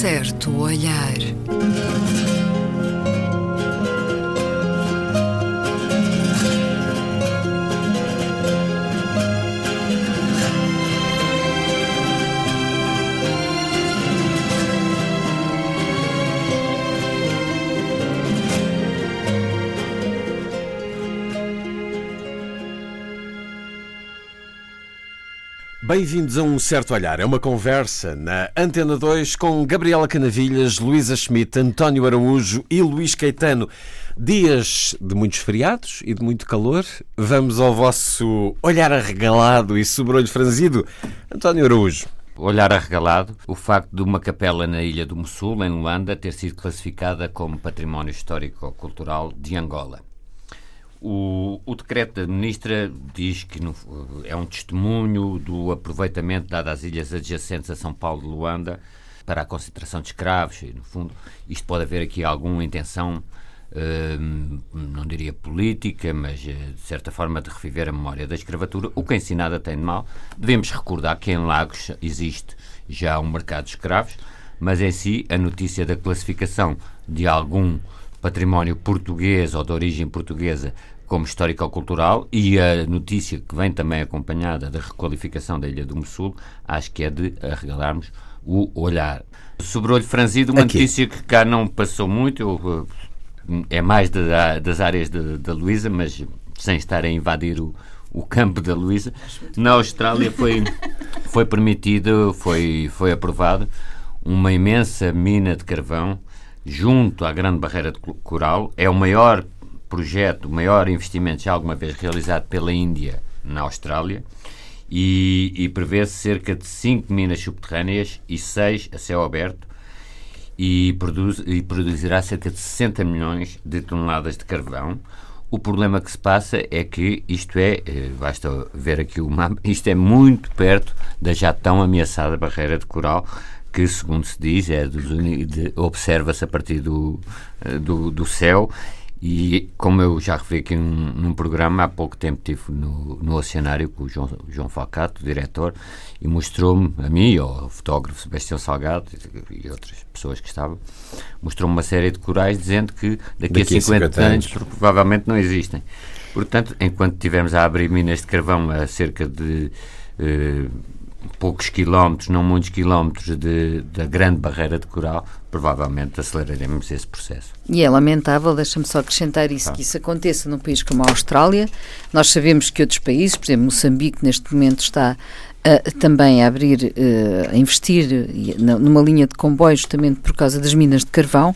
certo olhar. Bem-vindos a Um Certo Olhar. É uma conversa na Antena 2 com Gabriela Canavilhas, Luísa Schmidt, António Araújo e Luís Caetano. Dias de muitos feriados e de muito calor. Vamos ao vosso olhar arregalado e sobrolho franzido. António Araújo. Olhar arregalado, o facto de uma capela na ilha do Moçul, em Luanda, ter sido classificada como Património Histórico-Cultural de Angola. O decreto da ministra diz que é um testemunho do aproveitamento dado às ilhas adjacentes a São Paulo de Luanda para a concentração de escravos. E, no fundo, isto pode haver aqui alguma intenção, não diria política, mas de certa forma de reviver a memória da escravatura. O que em si nada tem de mal. Devemos recordar que em Lagos existe já um mercado de escravos, mas em si a notícia da classificação de algum património português ou de origem portuguesa como histórico-cultural e a notícia que vem também acompanhada da requalificação da Ilha do Moçul, acho que é de arregalarmos o olhar. Sobre o olho franzido, uma notícia que cá não passou muito, é mais das áreas da Luísa, mas sem estar a invadir o campo da Luísa, na Austrália foi permitido, foi aprovado uma imensa mina de carvão junto à Grande Barreira de Coral. É o maior projeto, o maior investimento já alguma vez realizado pela Índia na Austrália e prevê-se cerca de 5 minas subterrâneas e 6 a céu aberto e produzirá cerca de 60 milhões de toneladas de carvão. O problema que se passa é que isto é, basta ver aqui o mapa, isto é muito perto da já tão ameaçada Barreira de Coral, que, segundo se diz, observa-se a partir do céu. E, como eu já referi aqui num programa, há pouco tempo estive no Oceanário com o João Falcato, o diretor, e mostrou-me, a mim, ao fotógrafo Sebastião Salgado e outras pessoas que estavam, mostrou-me uma série de corais dizendo que daqui a 50 anos provavelmente não existem. Portanto, enquanto estivermos a abrir minas de carvão a cerca de... poucos quilómetros, não muitos quilómetros da Grande Barreira de Coral, provavelmente aceleraremos esse processo. E é lamentável, deixa-me só acrescentar isso, que isso aconteça num país como a Austrália. Nós sabemos que outros países, por exemplo, Moçambique, neste momento está também a abrir, a investir numa linha de comboios, justamente por causa das minas de carvão.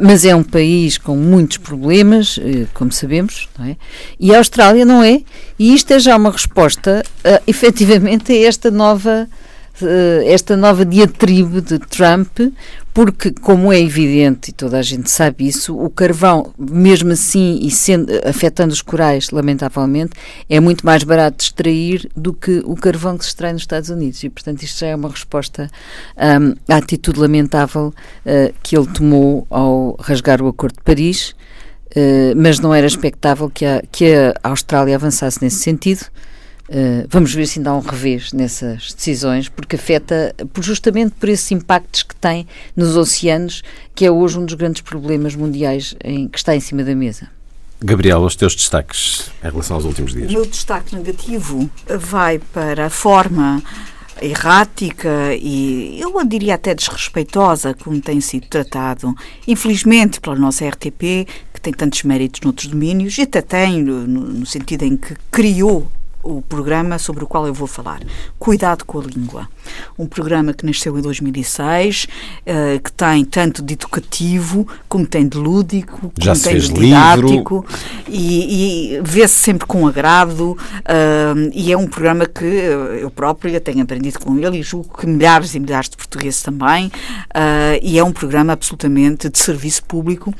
Mas é um país com muitos problemas, como sabemos, não é? E a Austrália não é, e isto é já uma resposta, efetivamente, a esta nova diatribe de Trump, porque, como é evidente, e toda a gente sabe isso, o carvão, mesmo assim, e afetando os corais, lamentavelmente, é muito mais barato de extrair do que o carvão que se extrai nos Estados Unidos. E, portanto, isto já é uma resposta à atitude lamentável que ele tomou ao rasgar o Acordo de Paris, mas não era expectável que a Austrália avançasse nesse sentido. Vamos ver se ainda há um revés nessas decisões, porque afeta justamente por esses impactos que tem nos oceanos, que é hoje um dos grandes problemas mundiais que está em cima da mesa. Gabriela, os teus destaques em relação aos últimos dias. O meu destaque negativo vai para a forma errática e, eu diria, até desrespeitosa como tem sido tratado, infelizmente, pela nossa RTP, que tem tantos méritos noutros domínios, e até tem, no sentido em que criou o programa sobre o qual eu vou falar, Cuidado com a Língua. Um programa que nasceu em 2006, que tem tanto de educativo, como tem de lúdico, como tem de didático, e vê-se sempre com agrado, e é um programa que eu própria tenho aprendido com ele, e julgo que milhares e milhares de portugueses também, e é um programa absolutamente de serviço público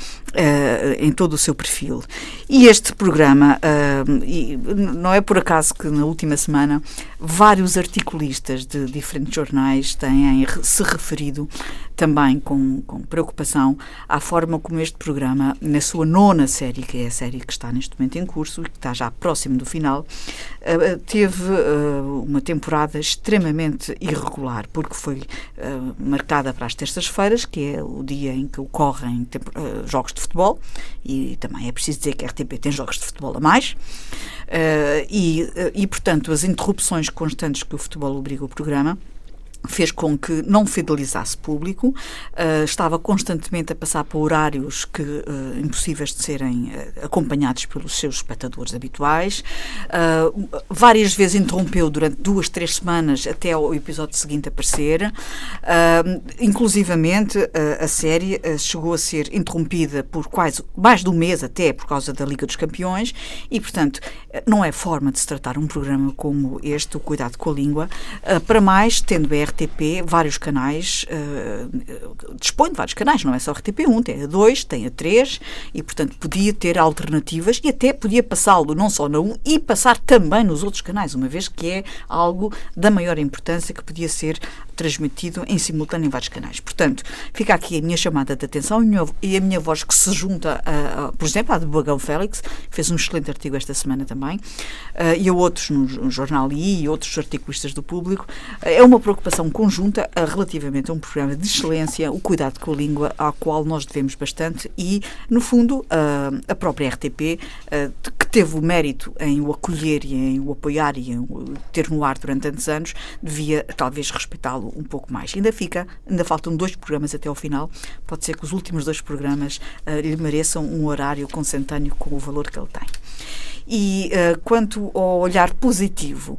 em todo o seu perfil. E este programa, não é por acaso que na última semana vários articulistas de diferentes jornais têm se referido também com preocupação à forma como este programa, na sua 9ª série, que é a série que está neste momento em curso e que está já próximo do final, teve uma temporada extremamente irregular, porque foi marcada para as terças-feiras, que é o dia em que ocorrem jogos de futebol, e também é preciso dizer que a RTP tem jogos de futebol a mais, e portanto as interrupções constantes que o futebol obriga o programa fez com que não fidelizasse público, estava constantemente a passar por horários que, impossíveis de serem acompanhados pelos seus espectadores habituais, várias vezes interrompeu durante 2-3 semanas até o episódio seguinte aparecer, inclusivamente a série chegou a ser interrompida por quase mais de um mês até por causa da Liga dos Campeões e, portanto, não é forma de se tratar um programa como este, o cuidado com a língua, para mais, tendo a RTP, vários canais, dispõe de vários canais, não é só a RTP1, tem a 2, tem a 3 e, portanto, podia ter alternativas e até podia passá-lo não só na 1 e passar também nos outros canais, uma vez que é algo da maior importância que podia ser transmitido em simultâneo em vários canais. Portanto, fica aqui a minha chamada de atenção e a minha voz que se junta, por exemplo, à de Bagão Félix, que fez um excelente artigo esta semana também, e a outros no jornal e outros articulistas do Público. É uma preocupação conjunta relativamente a um programa de excelência, o cuidado com a língua, ao qual nós devemos bastante e, no fundo, a própria RTP, que teve o mérito em o acolher e em o apoiar e em o ter no ar durante tantos anos, devia talvez respeitá-lo um pouco mais. Ainda faltam 2 programas até ao final, pode ser que os últimos 2 programas lhe mereçam um horário consentâneo com o valor que ele tem. E quanto ao olhar positivo,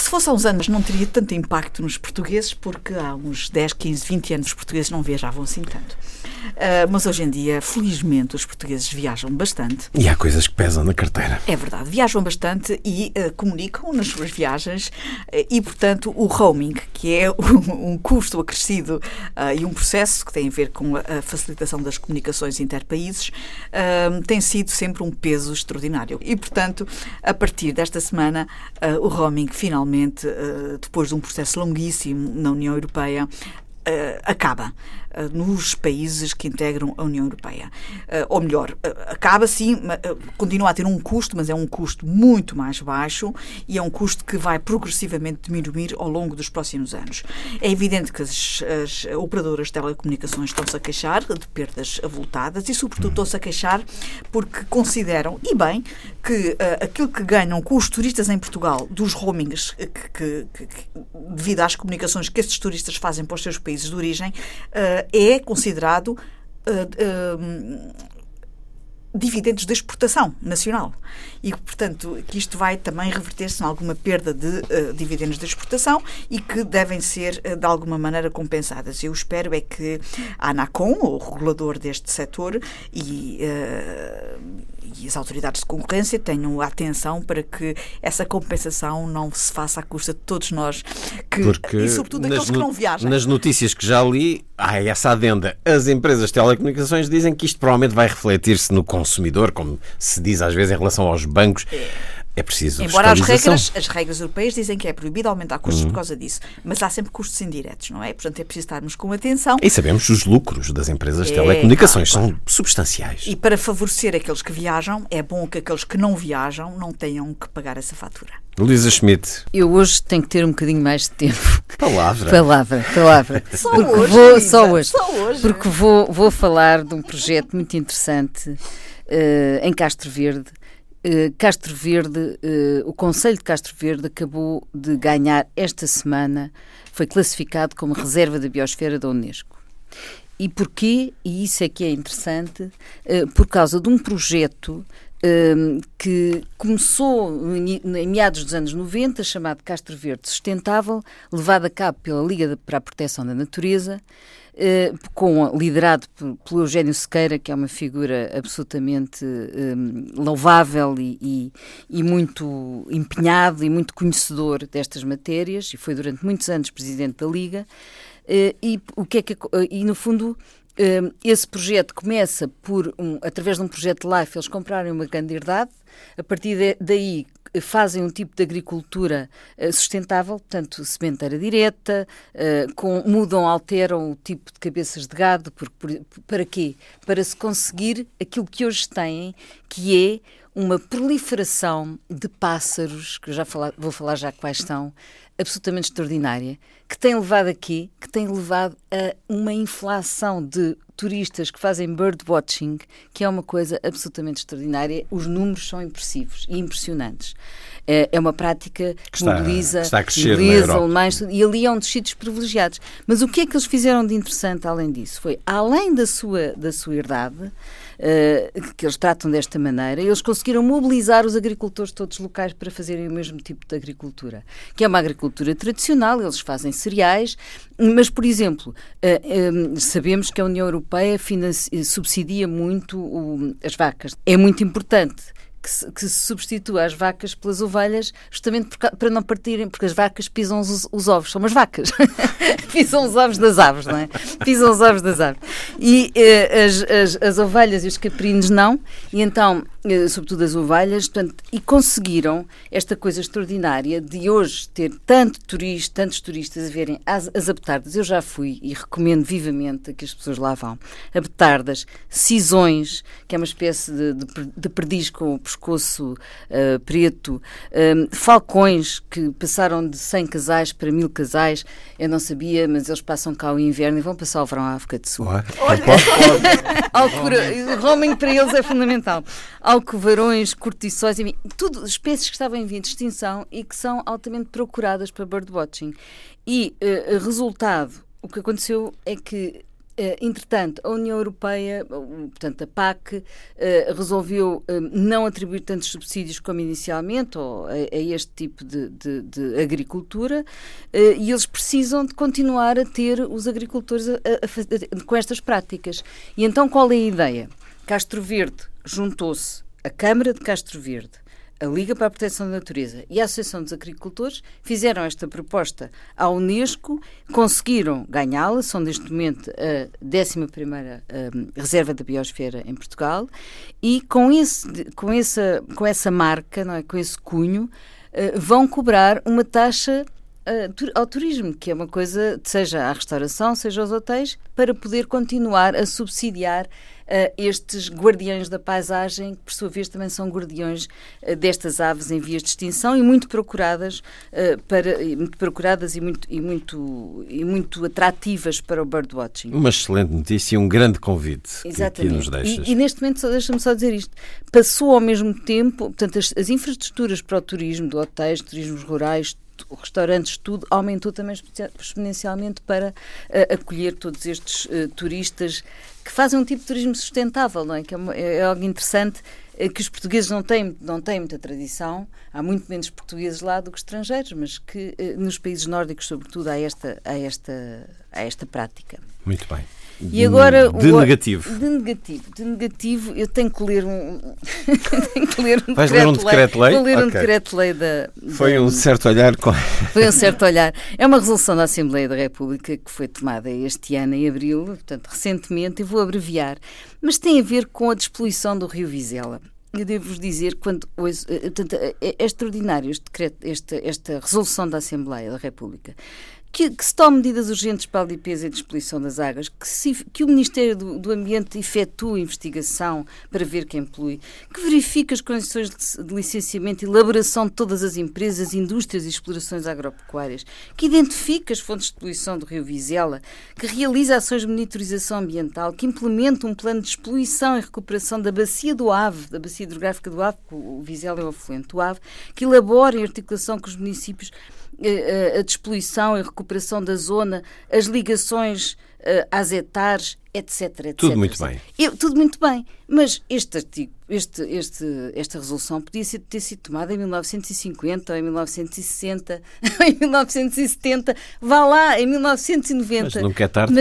se fosse há uns anos não teria tanto impacto nos portugueses, porque há uns 10, 15, 20 anos os portugueses não viajavam assim tanto. Mas hoje em dia, felizmente, os portugueses viajam bastante. E há coisas que pesam na carteira. É verdade, viajam bastante e comunicam nas suas viagens e, portanto, o roaming, que é um custo acrescido e um processo que tem a ver com a facilitação das comunicações interpaíses, tem sido sempre um peso extraordinário. E, portanto, a partir desta semana, o roaming finalmente, depois de um processo longuíssimo na União Europeia, acaba nos países que integram a União Europeia. Ou melhor, acaba sim, continua a ter um custo, mas é um custo muito mais baixo e é um custo que vai progressivamente diminuir ao longo dos próximos anos. É evidente que as operadoras de telecomunicações estão-se a queixar de perdas avultadas e, sobretudo, estão-se a queixar porque consideram, e bem, que aquilo que ganham com os turistas em Portugal, dos roamings, que devido às comunicações que esses turistas fazem para os seus países de origem, é considerado dividendos de exportação nacional. E, portanto, que isto vai também reverter-se em alguma perda de dividendos de exportação e que devem ser, de alguma maneira, compensadas. Eu espero é que a ANACOM, o regulador deste setor, e as autoridades de concorrência tenham atenção para que essa compensação não se faça à custa de todos nós, e sobretudo daqueles que não viajam. Nas notícias que já li, há essa adenda. As empresas de telecomunicações dizem que isto provavelmente vai refletir-se no consumidor, como se diz às vezes em relação aos bancos. É preciso. Embora as regras europeias dizem que é proibido aumentar custos por causa disso, mas há sempre custos indiretos, não é? Portanto, é preciso estarmos com atenção. E sabemos que os lucros das empresas de telecomunicações são substanciais. E para favorecer aqueles que viajam, é bom que aqueles que não viajam não tenham que pagar essa fatura. Luísa Schmidt. Eu hoje tenho que ter um bocadinho mais de tempo. Palavra. Só hoje. Porque vou falar de um projeto muito interessante em Castro Verde. Castro Verde, o Conselho de Castro Verde acabou de ganhar esta semana, foi classificado como Reserva da Biosfera da Unesco. E porquê? E isso é que é interessante, por causa de um projeto que começou em meados dos anos 90, chamado Castro Verde Sustentável, levado a cabo pela Liga para a Proteção da Natureza, liderado pelo Eugénio Sequeira, que é uma figura absolutamente louvável e muito empenhado e muito conhecedor destas matérias, e foi durante muitos anos presidente da Liga, e no fundo Esse projeto começa através de um projeto LIFE, eles comprarem uma grande herdade, a partir daí fazem um tipo de agricultura sustentável, portanto, sementeira direta, alteram o tipo de cabeças de gado, para quê? Para se conseguir aquilo que hoje têm, que é uma proliferação de pássaros, que eu vou falar já quais são, absolutamente extraordinária, que tem levado a uma inflação de turistas que fazem birdwatching, que é uma coisa absolutamente extraordinária. Os números são impressivos e impressionantes. É uma prática que mobiliza ingleses, alemães, e ali é um dos sítios privilegiados. Mas o que é que eles fizeram de interessante além disso? Foi, além da sua herdade, que eles tratam desta maneira, eles conseguiram mobilizar os agricultores todos locais para fazerem o mesmo tipo de agricultura, que é uma agricultura tradicional. Eles fazem cereais, mas, por exemplo, sabemos que a União Europeia subsidia muito as vacas. É muito importante que se substitua as vacas pelas ovelhas, justamente para não partirem, porque as vacas pisam os ovos, são umas vacas, pisam os ovos das aves, não é? Pisam os ovos das aves. E as ovelhas e os caprinos não, e então, sobretudo as ovelhas, portanto, e conseguiram esta coisa extraordinária de hoje ter tantos turistas a verem as abetardas. Eu já fui e recomendo vivamente que as pessoas lá vão. Abetardas, cisões, que é uma espécie de perdiz com o pescoço preto, falcões que passaram de 100 casais para 1000 casais, eu não sabia, mas eles passam cá o inverno e vão passar o verão à África do Sul. Roaming para eles é fundamental. Alcovarões, cortiçóis, enfim, tudo espécies que estavam em via de extinção e que são altamente procuradas para birdwatching. E o que aconteceu é que, entretanto, a União Europeia, portanto a PAC, resolveu não atribuir tantos subsídios como inicialmente a este tipo de agricultura, e eles precisam de continuar a ter os agricultores com estas práticas. E então qual é a ideia? Castro Verde juntou-se a Câmara de Castro Verde, a Liga para a Proteção da Natureza e a Associação dos Agricultores, fizeram esta proposta à Unesco, conseguiram ganhá-la, são neste momento a 11ª Reserva da Biosfera em Portugal, e com essa marca, não é? Com esse cunho, vão cobrar uma taxa ao turismo, que é uma coisa, seja à restauração, seja aos hotéis, para poder continuar a subsidiar estes guardiões da paisagem, que por sua vez também são guardiões destas aves em vias de extinção e muito procuradas, muito atrativas para o birdwatching. Uma excelente notícia e um grande convite que nos deixas. E neste momento, deixa-me só dizer isto, passou ao mesmo tempo, portanto, as infraestruturas para o turismo, de hotéis, turismos rurais, restaurantes, tudo, aumentou também exponencialmente para acolher todos estes turistas que fazem um tipo de turismo sustentável, não é? Que é algo interessante, que os portugueses não têm muita tradição, há muito menos portugueses lá do que estrangeiros, mas que nos países nórdicos, sobretudo, há esta prática. Muito bem. E agora, de negativo, eu tenho que ler um decreto-lei. Vou ler um decreto-lei da... Foi um certo olhar. Foi um certo olhar. É uma resolução da Assembleia da República que foi tomada este ano, em abril, portanto, recentemente, e vou abreviar, mas tem a ver com a despoluição do Rio Vizela. Eu devo-vos dizer, portanto, é extraordinário este decreto, esta resolução da Assembleia da República, que se tomem medidas urgentes para a limpeza e despoluição das águas, que o Ministério do Ambiente efetue investigação para ver quem polui, que verifique as condições de licenciamento e elaboração de todas as empresas, indústrias e explorações agropecuárias, que identifique as fontes de poluição do Rio Vizela, que realize ações de monitorização ambiental, que implemente um plano de despoluição e recuperação da bacia do Ave, da bacia hidrográfica do Ave, porque o Vizela é o afluente do Ave, que elabore em articulação com os municípios a despoluição e recuperação da zona, as ligações às hectares, etc. Tudo muito bem. Tudo muito bem. Mas este artigo, esta resolução podia ter sido tomada em 1950, ou em 1960, ou em 1970, vá lá, em 1990. Mas nunca é tarde.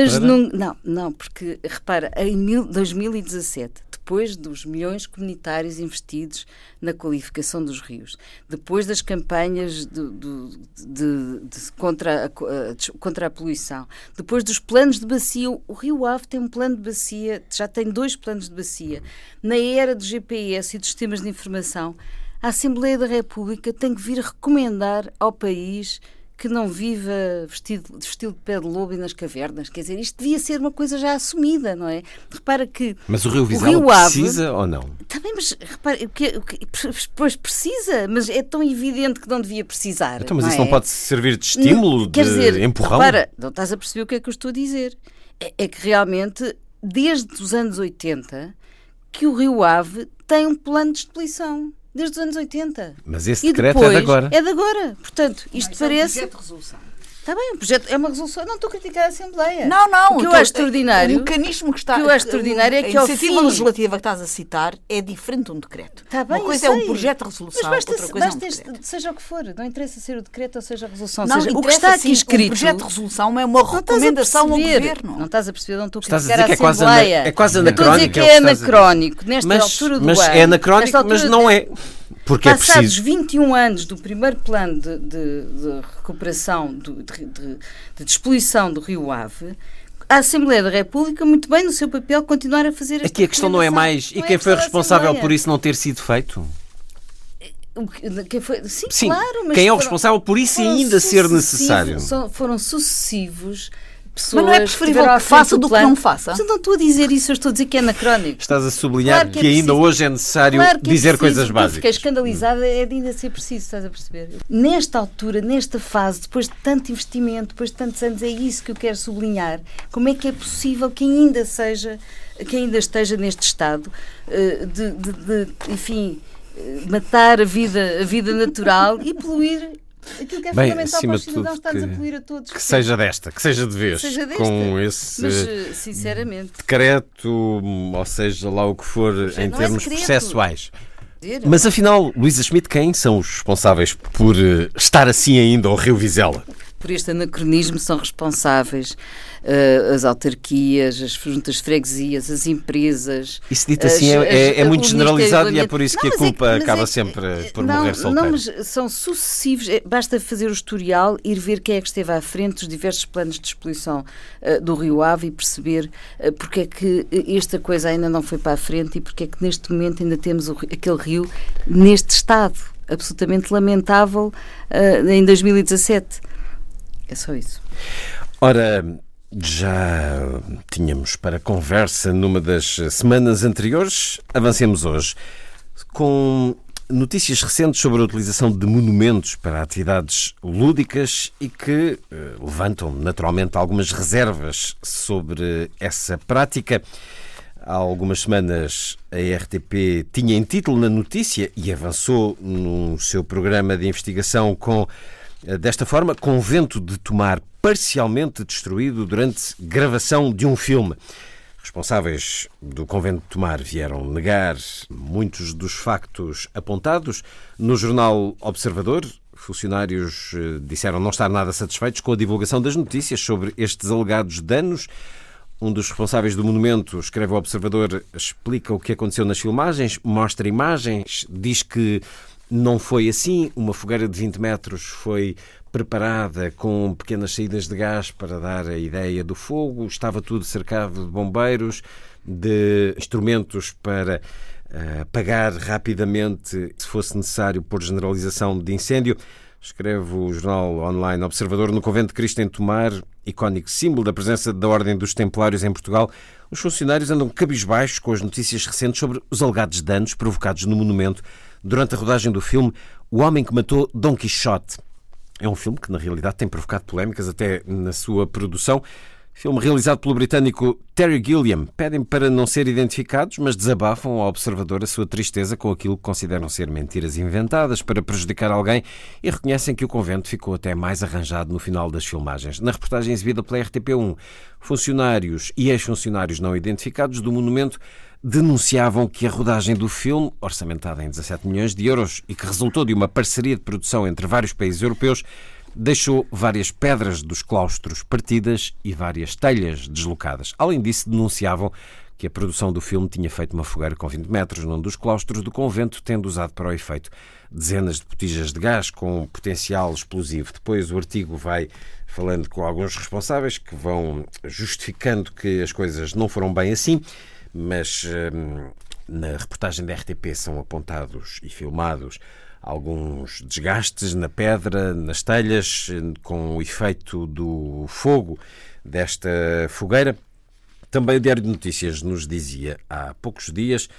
Não, porque, repara, em 2017... depois dos milhões comunitários investidos na qualificação dos rios, depois das campanhas contra a poluição, depois dos planos de bacia. O Rio Ave tem um plano de bacia, já tem 2 planos de bacia. Na era do GPS e dos sistemas de informação, a Assembleia da República tem que vir recomendar ao país que não viva vestido de pé de lobo e nas cavernas. Quer dizer, isto devia ser uma coisa já assumida, não é? Repara que... Mas o Rio Vizela precisa ou não? Também, mas repara, pois precisa, mas é tão evidente que não devia precisar. Então, mas não isso é? Não pode servir de estímulo, quer dizer, empurrão? Repara, não estás a perceber o que é que eu estou a dizer. É que realmente, desde os anos 80, que o Rio Ave tem um plano de expelição. Desde os anos 80. Mas esse decreto é de agora. É de agora. Portanto, isto mas parece... É um projeto de resolução. Está bem, um projeto, é uma resolução. Não estou a criticar a Assembleia. Não, não. O que eu acho extraordinário... O mecanismo que está... O que eu acho extraordinário é que ao fim... A iniciativa legislativa que estás a citar é diferente de um decreto. Está bem, uma coisa é um projeto de resolução, mas outra coisa é um decreto. Seja o que for. Não interessa ser o decreto ou seja a resolução. Não, seja, o que está aqui escrito... Um projeto de resolução é uma recomendação ao governo. Não estás a perceber, não estou a criticar a Assembleia. É quase anacrónico. Estou a dizer que é anacrónico nesta altura do ano. Mas é anacrónico, mas não é... Porque passados 21 anos do primeiro plano de recuperação, de despoluição do Rio Ave, a Assembleia da República, muito bem no seu papel, continuar a fazer esta... Aqui a questão não é mais... E quem foi responsável por isso não ter sido feito? Quem foi? Sim, sim, claro. Mas quem é o responsável por isso ainda ser necessário? Foram sucessivos... Mas não é preferível que faça do que não faça? Mas não estou a dizer isso, eu estou a dizer que é anacrónico. Estás a sublinhar claro que ainda hoje é necessário claro que dizer coisas básicas. Fiquei escandalizada, é de ainda ser preciso, estás a perceber? Nesta altura, nesta fase, depois de tanto investimento, depois de tantos anos, é isso que eu quero sublinhar. Como é que é possível que ainda seja, que ainda esteja neste estado enfim, matar a vida natural e poluir? Aquilo que é fundamental para os cidadãos está a poluir a todos. Que seja desta, que seja de vez. Seja desta. Com esse mas, sinceramente, decreto, ou seja lá o que for, em termos processuais. Mas afinal, Luísa Schmidt, quem são os responsáveis por estar assim ainda ao Rio Vizela? Por este anacronismo são responsáveis as autarquias, as juntas de freguesias, as empresas. Isso dito assim é muito generalizado e é por isso que a culpa acaba sempre por morrer solteira. Não, mas são sucessivos. Basta fazer o historial, ir ver quem é que esteve à frente dos diversos planos de exploração do Rio Ave e perceber porque é que esta coisa ainda não foi para a frente e porque é que neste momento ainda temos aquele rio neste estado absolutamente lamentável em 2017. É só isso. Ora, já tínhamos para conversa numa das semanas anteriores, avancemos hoje com notícias recentes sobre a utilização de monumentos para atividades lúdicas e que levantam naturalmente algumas reservas sobre essa prática. Há algumas semanas a RTP tinha em título na notícia e avançou no seu programa de investigação com... Desta forma, Convento de Tomar parcialmente destruído durante gravação de um filme. Responsáveis do Convento de Tomar vieram negar muitos dos factos apontados. No jornal Observador, funcionários disseram não estar nada satisfeitos com a divulgação das notícias sobre estes alegados danos. Um dos responsáveis do monumento, escreve o Observador, explica o que aconteceu nas filmagens, mostra imagens, diz que não foi assim. Uma fogueira de 20 metros foi preparada com pequenas saídas de gás para dar a ideia do fogo. Estava tudo cercado de bombeiros, de instrumentos para apagar rapidamente, se fosse necessário, por generalização de incêndio. Escreve o jornal online Observador, no Convento de Cristo em Tomar, icónico símbolo da presença da Ordem dos Templários em Portugal, os funcionários andam cabisbaixos com as notícias recentes sobre os alegados danos provocados no monumento durante a rodagem do filme O Homem que Matou Dom Quixote. É um filme que, na realidade, tem provocado polémicas até na sua produção. Filme realizado pelo britânico Terry Gilliam. Pedem para não ser identificados, mas desabafam ao Observador a sua tristeza com aquilo que consideram ser mentiras inventadas para prejudicar alguém e reconhecem que o convento ficou até mais arranjado no final das filmagens. Na reportagem exibida pela RTP1, funcionários e ex-funcionários não identificados do monumento denunciavam que a rodagem do filme, orçamentada em 17 milhões de euros e que resultou de uma parceria de produção entre vários países europeus, deixou várias pedras dos claustros partidas e várias telhas deslocadas. Além disso, denunciavam que a produção do filme tinha feito uma fogueira com 20 metros num dos claustros do convento, tendo usado para o efeito dezenas de botijas de gás com potencial explosivo. Depois o artigo vai falando com alguns responsáveis que vão justificando que as coisas não foram bem assim, mas na reportagem da RTP são apontados e filmados alguns desgastes na pedra, nas telhas, com o efeito do fogo desta fogueira. Também o Diário de Notícias nos dizia há poucos dias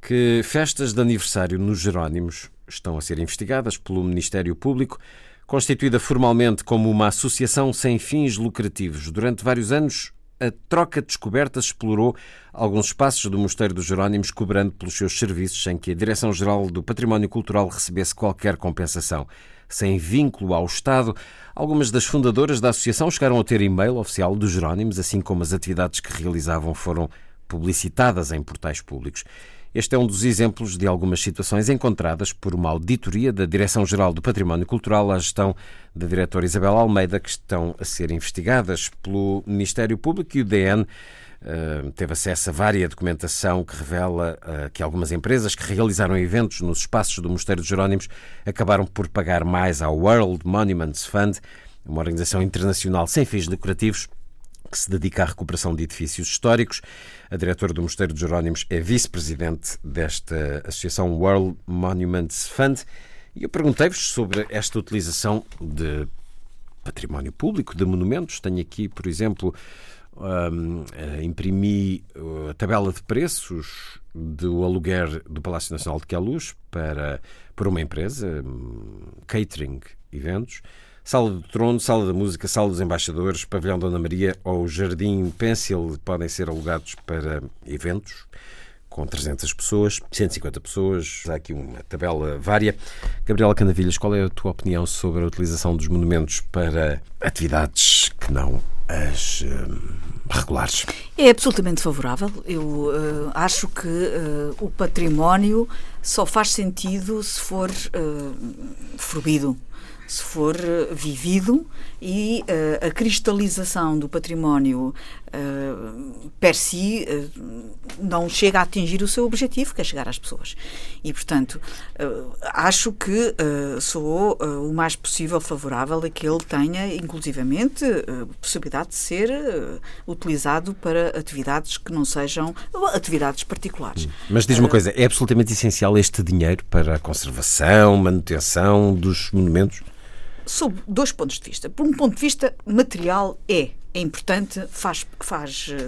que festas de aniversário nos Jerónimos estão a ser investigadas pelo Ministério Público. Constituída formalmente como uma associação sem fins lucrativos, durante vários anos a Troca de Descobertas explorou alguns espaços do Mosteiro dos Jerónimos, cobrando pelos seus serviços sem que a Direção-Geral do Património Cultural recebesse qualquer compensação. Sem vínculo ao Estado, algumas das fundadoras da associação chegaram a ter e-mail oficial dos Jerónimos, assim como as atividades que realizavam foram publicitadas em portais públicos. Este é um dos exemplos de algumas situações encontradas por uma auditoria da Direção-Geral do Património Cultural à gestão da diretora Isabel Almeida, que estão a ser investigadas pelo Ministério Público, e o DN teve acesso a várias documentação que revela que algumas empresas que realizaram eventos nos espaços do Mosteiro dos Jerónimos acabaram por pagar mais ao World Monuments Fund, uma organização internacional sem fins lucrativos que se dedica à recuperação de edifícios históricos. A diretora do Mosteiro de Jerónimos é vice-presidente desta associação World Monuments Fund. E eu perguntei-vos sobre esta utilização de património público, de monumentos. Tenho aqui, por exemplo, imprimi a tabela de preços do aluguer do Palácio Nacional de Queluz para uma empresa, catering, eventos, Sala do Trono, Sala da Música, Sala dos Embaixadores, Pavilhão Dona Maria ou Jardim Pencil podem ser alugados para eventos com 300 pessoas, 150 pessoas. Há aqui uma tabela vária. Gabriela Canavilhas, qual é a tua opinião sobre a utilização dos monumentos para atividades que não as regulares? É absolutamente favorável. Eu acho que o património só faz sentido se for fruído, se for vivido, e a cristalização do património per si não chega a atingir o seu objetivo, que é chegar às pessoas. E, portanto, acho que sou o mais possível favorável a que ele tenha, inclusivamente, possibilidade de ser utilizado para atividades que não sejam atividades particulares. Mas diz uma coisa, é absolutamente essencial este dinheiro para a conservação, manutenção dos monumentos? Sob dois pontos de vista. Por um ponto de vista material, é importante, faz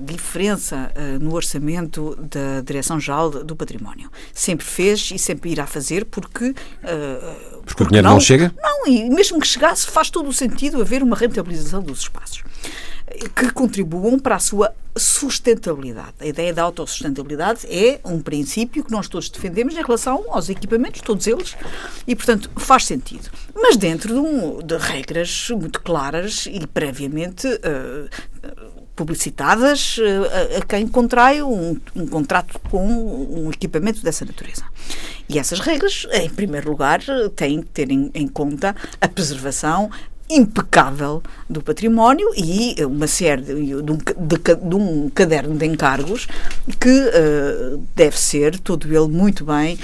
diferença no orçamento da Direção-Geral do Património. Sempre fez e sempre irá fazer, porque o dinheiro não chega? Não, e mesmo que chegasse, faz todo o sentido haver uma rentabilização dos espaços que contribuam para a sua sustentabilidade. A ideia da autossustentabilidade é um princípio que nós todos defendemos em relação aos equipamentos, todos eles, e, portanto, faz sentido. Mas dentro de regras muito claras e previamente publicitadas a quem contrai um contrato com um equipamento dessa natureza. E essas regras, em primeiro lugar, têm que ter em conta a preservação impecável do património e uma série de um caderno de encargos que deve ser todo ele muito bem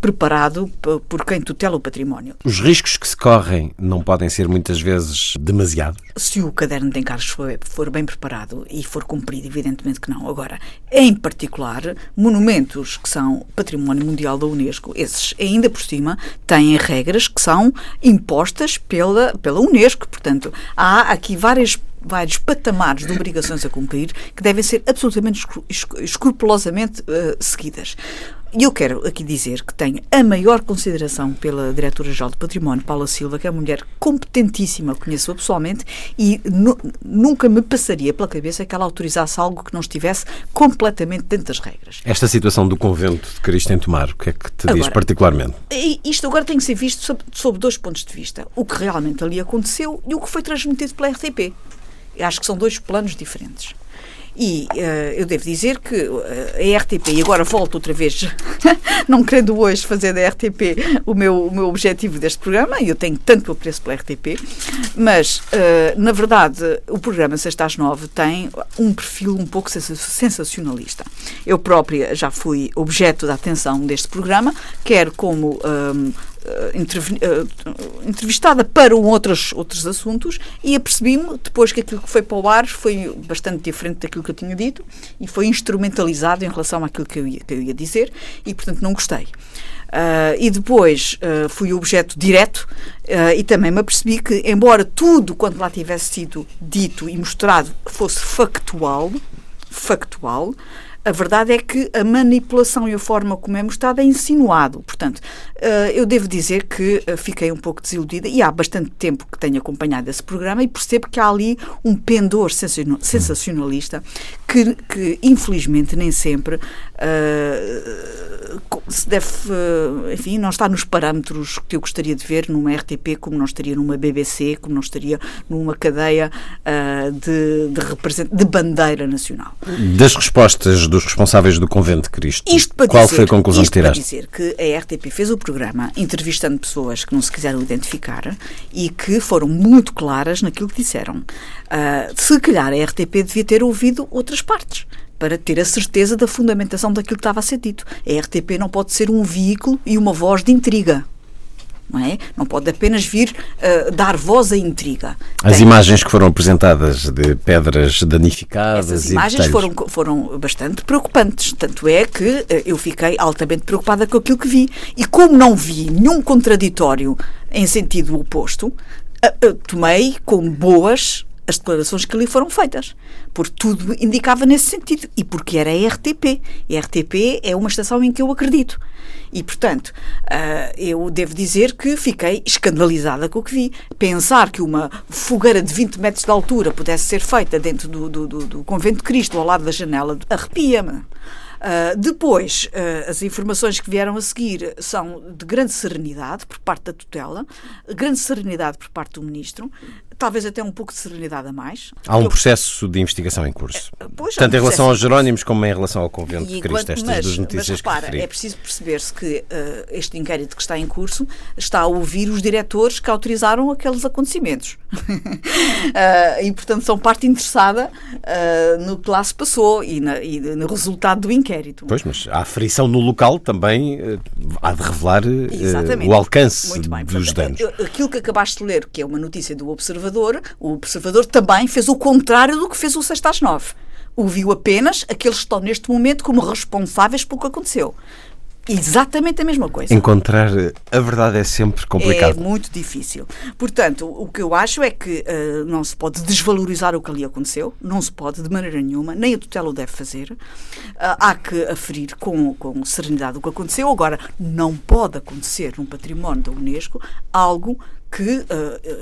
preparado por quem tutela o património. Os riscos que se correm não podem ser muitas vezes demasiados? Se o caderno de encargos for bem preparado e for cumprido, evidentemente que não. Agora, em particular, monumentos que são património mundial da Unesco, esses ainda por cima têm regras que são impostas pela Unesco, portanto, há aqui vários patamares de obrigações a cumprir que devem ser absolutamente escrupulosamente seguidas. E eu quero aqui dizer que tenho a maior consideração pela Diretora-Geral do Património, Paula Silva, que é uma mulher competentíssima, conheço-a pessoalmente, e nunca me passaria pela cabeça que ela autorizasse algo que não estivesse completamente dentro das regras. Esta situação do Convento de Cristo em Tomar, o que é que te diz particularmente? Isto agora tem que ser visto sob dois pontos de vista. O que realmente ali aconteceu e o que foi transmitido pela RTP. Acho que são dois planos diferentes. E eu devo dizer que a RTP, e agora volto outra vez, não querendo hoje fazer da RTP o meu objetivo deste programa, e eu tenho tanto apreço pela RTP, mas, na verdade, o programa Sexta às 9 tem um perfil um pouco sensacionalista. Eu própria já fui objeto da atenção deste programa, quer como entrevistada para outros assuntos, e apercebi-me depois que aquilo que foi para o ar foi bastante diferente daquilo que eu tinha dito e foi instrumentalizado em relação àquilo que eu ia dizer e, portanto, não gostei. E depois fui objeto direto e também me apercebi que, embora tudo quanto lá tivesse sido dito e mostrado fosse factual, a verdade é que a manipulação e a forma como é mostrada é insinuado. Portanto, eu devo dizer que fiquei um pouco desiludida e há bastante tempo que tenho acompanhado esse programa e percebo que há ali um pendor sensacionalista que infelizmente, nem sempre se deve... enfim, não está nos parâmetros que eu gostaria de ver numa RTP, como não estaria numa BBC, como não estaria numa cadeia de bandeira nacional. Das respostas dos responsáveis do Convento de Cristo, qual foi a conclusão que tiraste? Isto para dizer que a RTP fez o programa entrevistando pessoas que não se quiseram identificar e que foram muito claras naquilo que disseram. Se calhar a RTP devia ter ouvido outras partes para ter a certeza da fundamentação daquilo que estava a ser dito. A RTP não pode ser um veículo e uma voz de intriga. Não é? Não pode apenas vir dar voz à intriga. As imagens que foram apresentadas de pedras danificadas... Essas imagens foram bastante preocupantes, tanto é que eu fiquei altamente preocupada com aquilo que vi. E como não vi nenhum contraditório em sentido oposto, tomei com boas as declarações que ali foram feitas, porque tudo indicava nesse sentido, e porque era a RTP. E a RTP é uma estação em que eu acredito. E, portanto, eu devo dizer que fiquei escandalizada com o que vi. Pensar que uma fogueira de 20 metros de altura pudesse ser feita dentro do Convento de Cristo, ao lado da janela, arrepia-me. Depois, as informações que vieram a seguir são de grande serenidade por parte da tutela, grande serenidade por parte do ministro, talvez até um pouco de serenidade a mais. Há um processo de investigação em curso, tanto em relação aos Jerónimos como em relação ao Convento de Cristo, estas duas notícias. Mas repara, é preciso perceber-se que este inquérito que está em curso está a ouvir os diretores que autorizaram aqueles acontecimentos e, portanto, são parte interessada no que lá se passou e no resultado do inquérito. Pois, mas a aferição no local também há de revelar o alcance dos danos. Aquilo que acabaste de ler, que é uma notícia do Observador, o Observador também fez o contrário do que fez o Sexta às 9. Ouviu apenas aqueles que estão neste momento como responsáveis pelo que aconteceu. Exatamente a mesma coisa. Encontrar a verdade é sempre complicado. É muito difícil. Portanto, o que eu acho é que não se pode desvalorizar o que ali aconteceu, não se pode de maneira nenhuma, nem a tutela o deve fazer. Há que aferir com serenidade o que aconteceu. Agora, não pode acontecer num património da Unesco algo que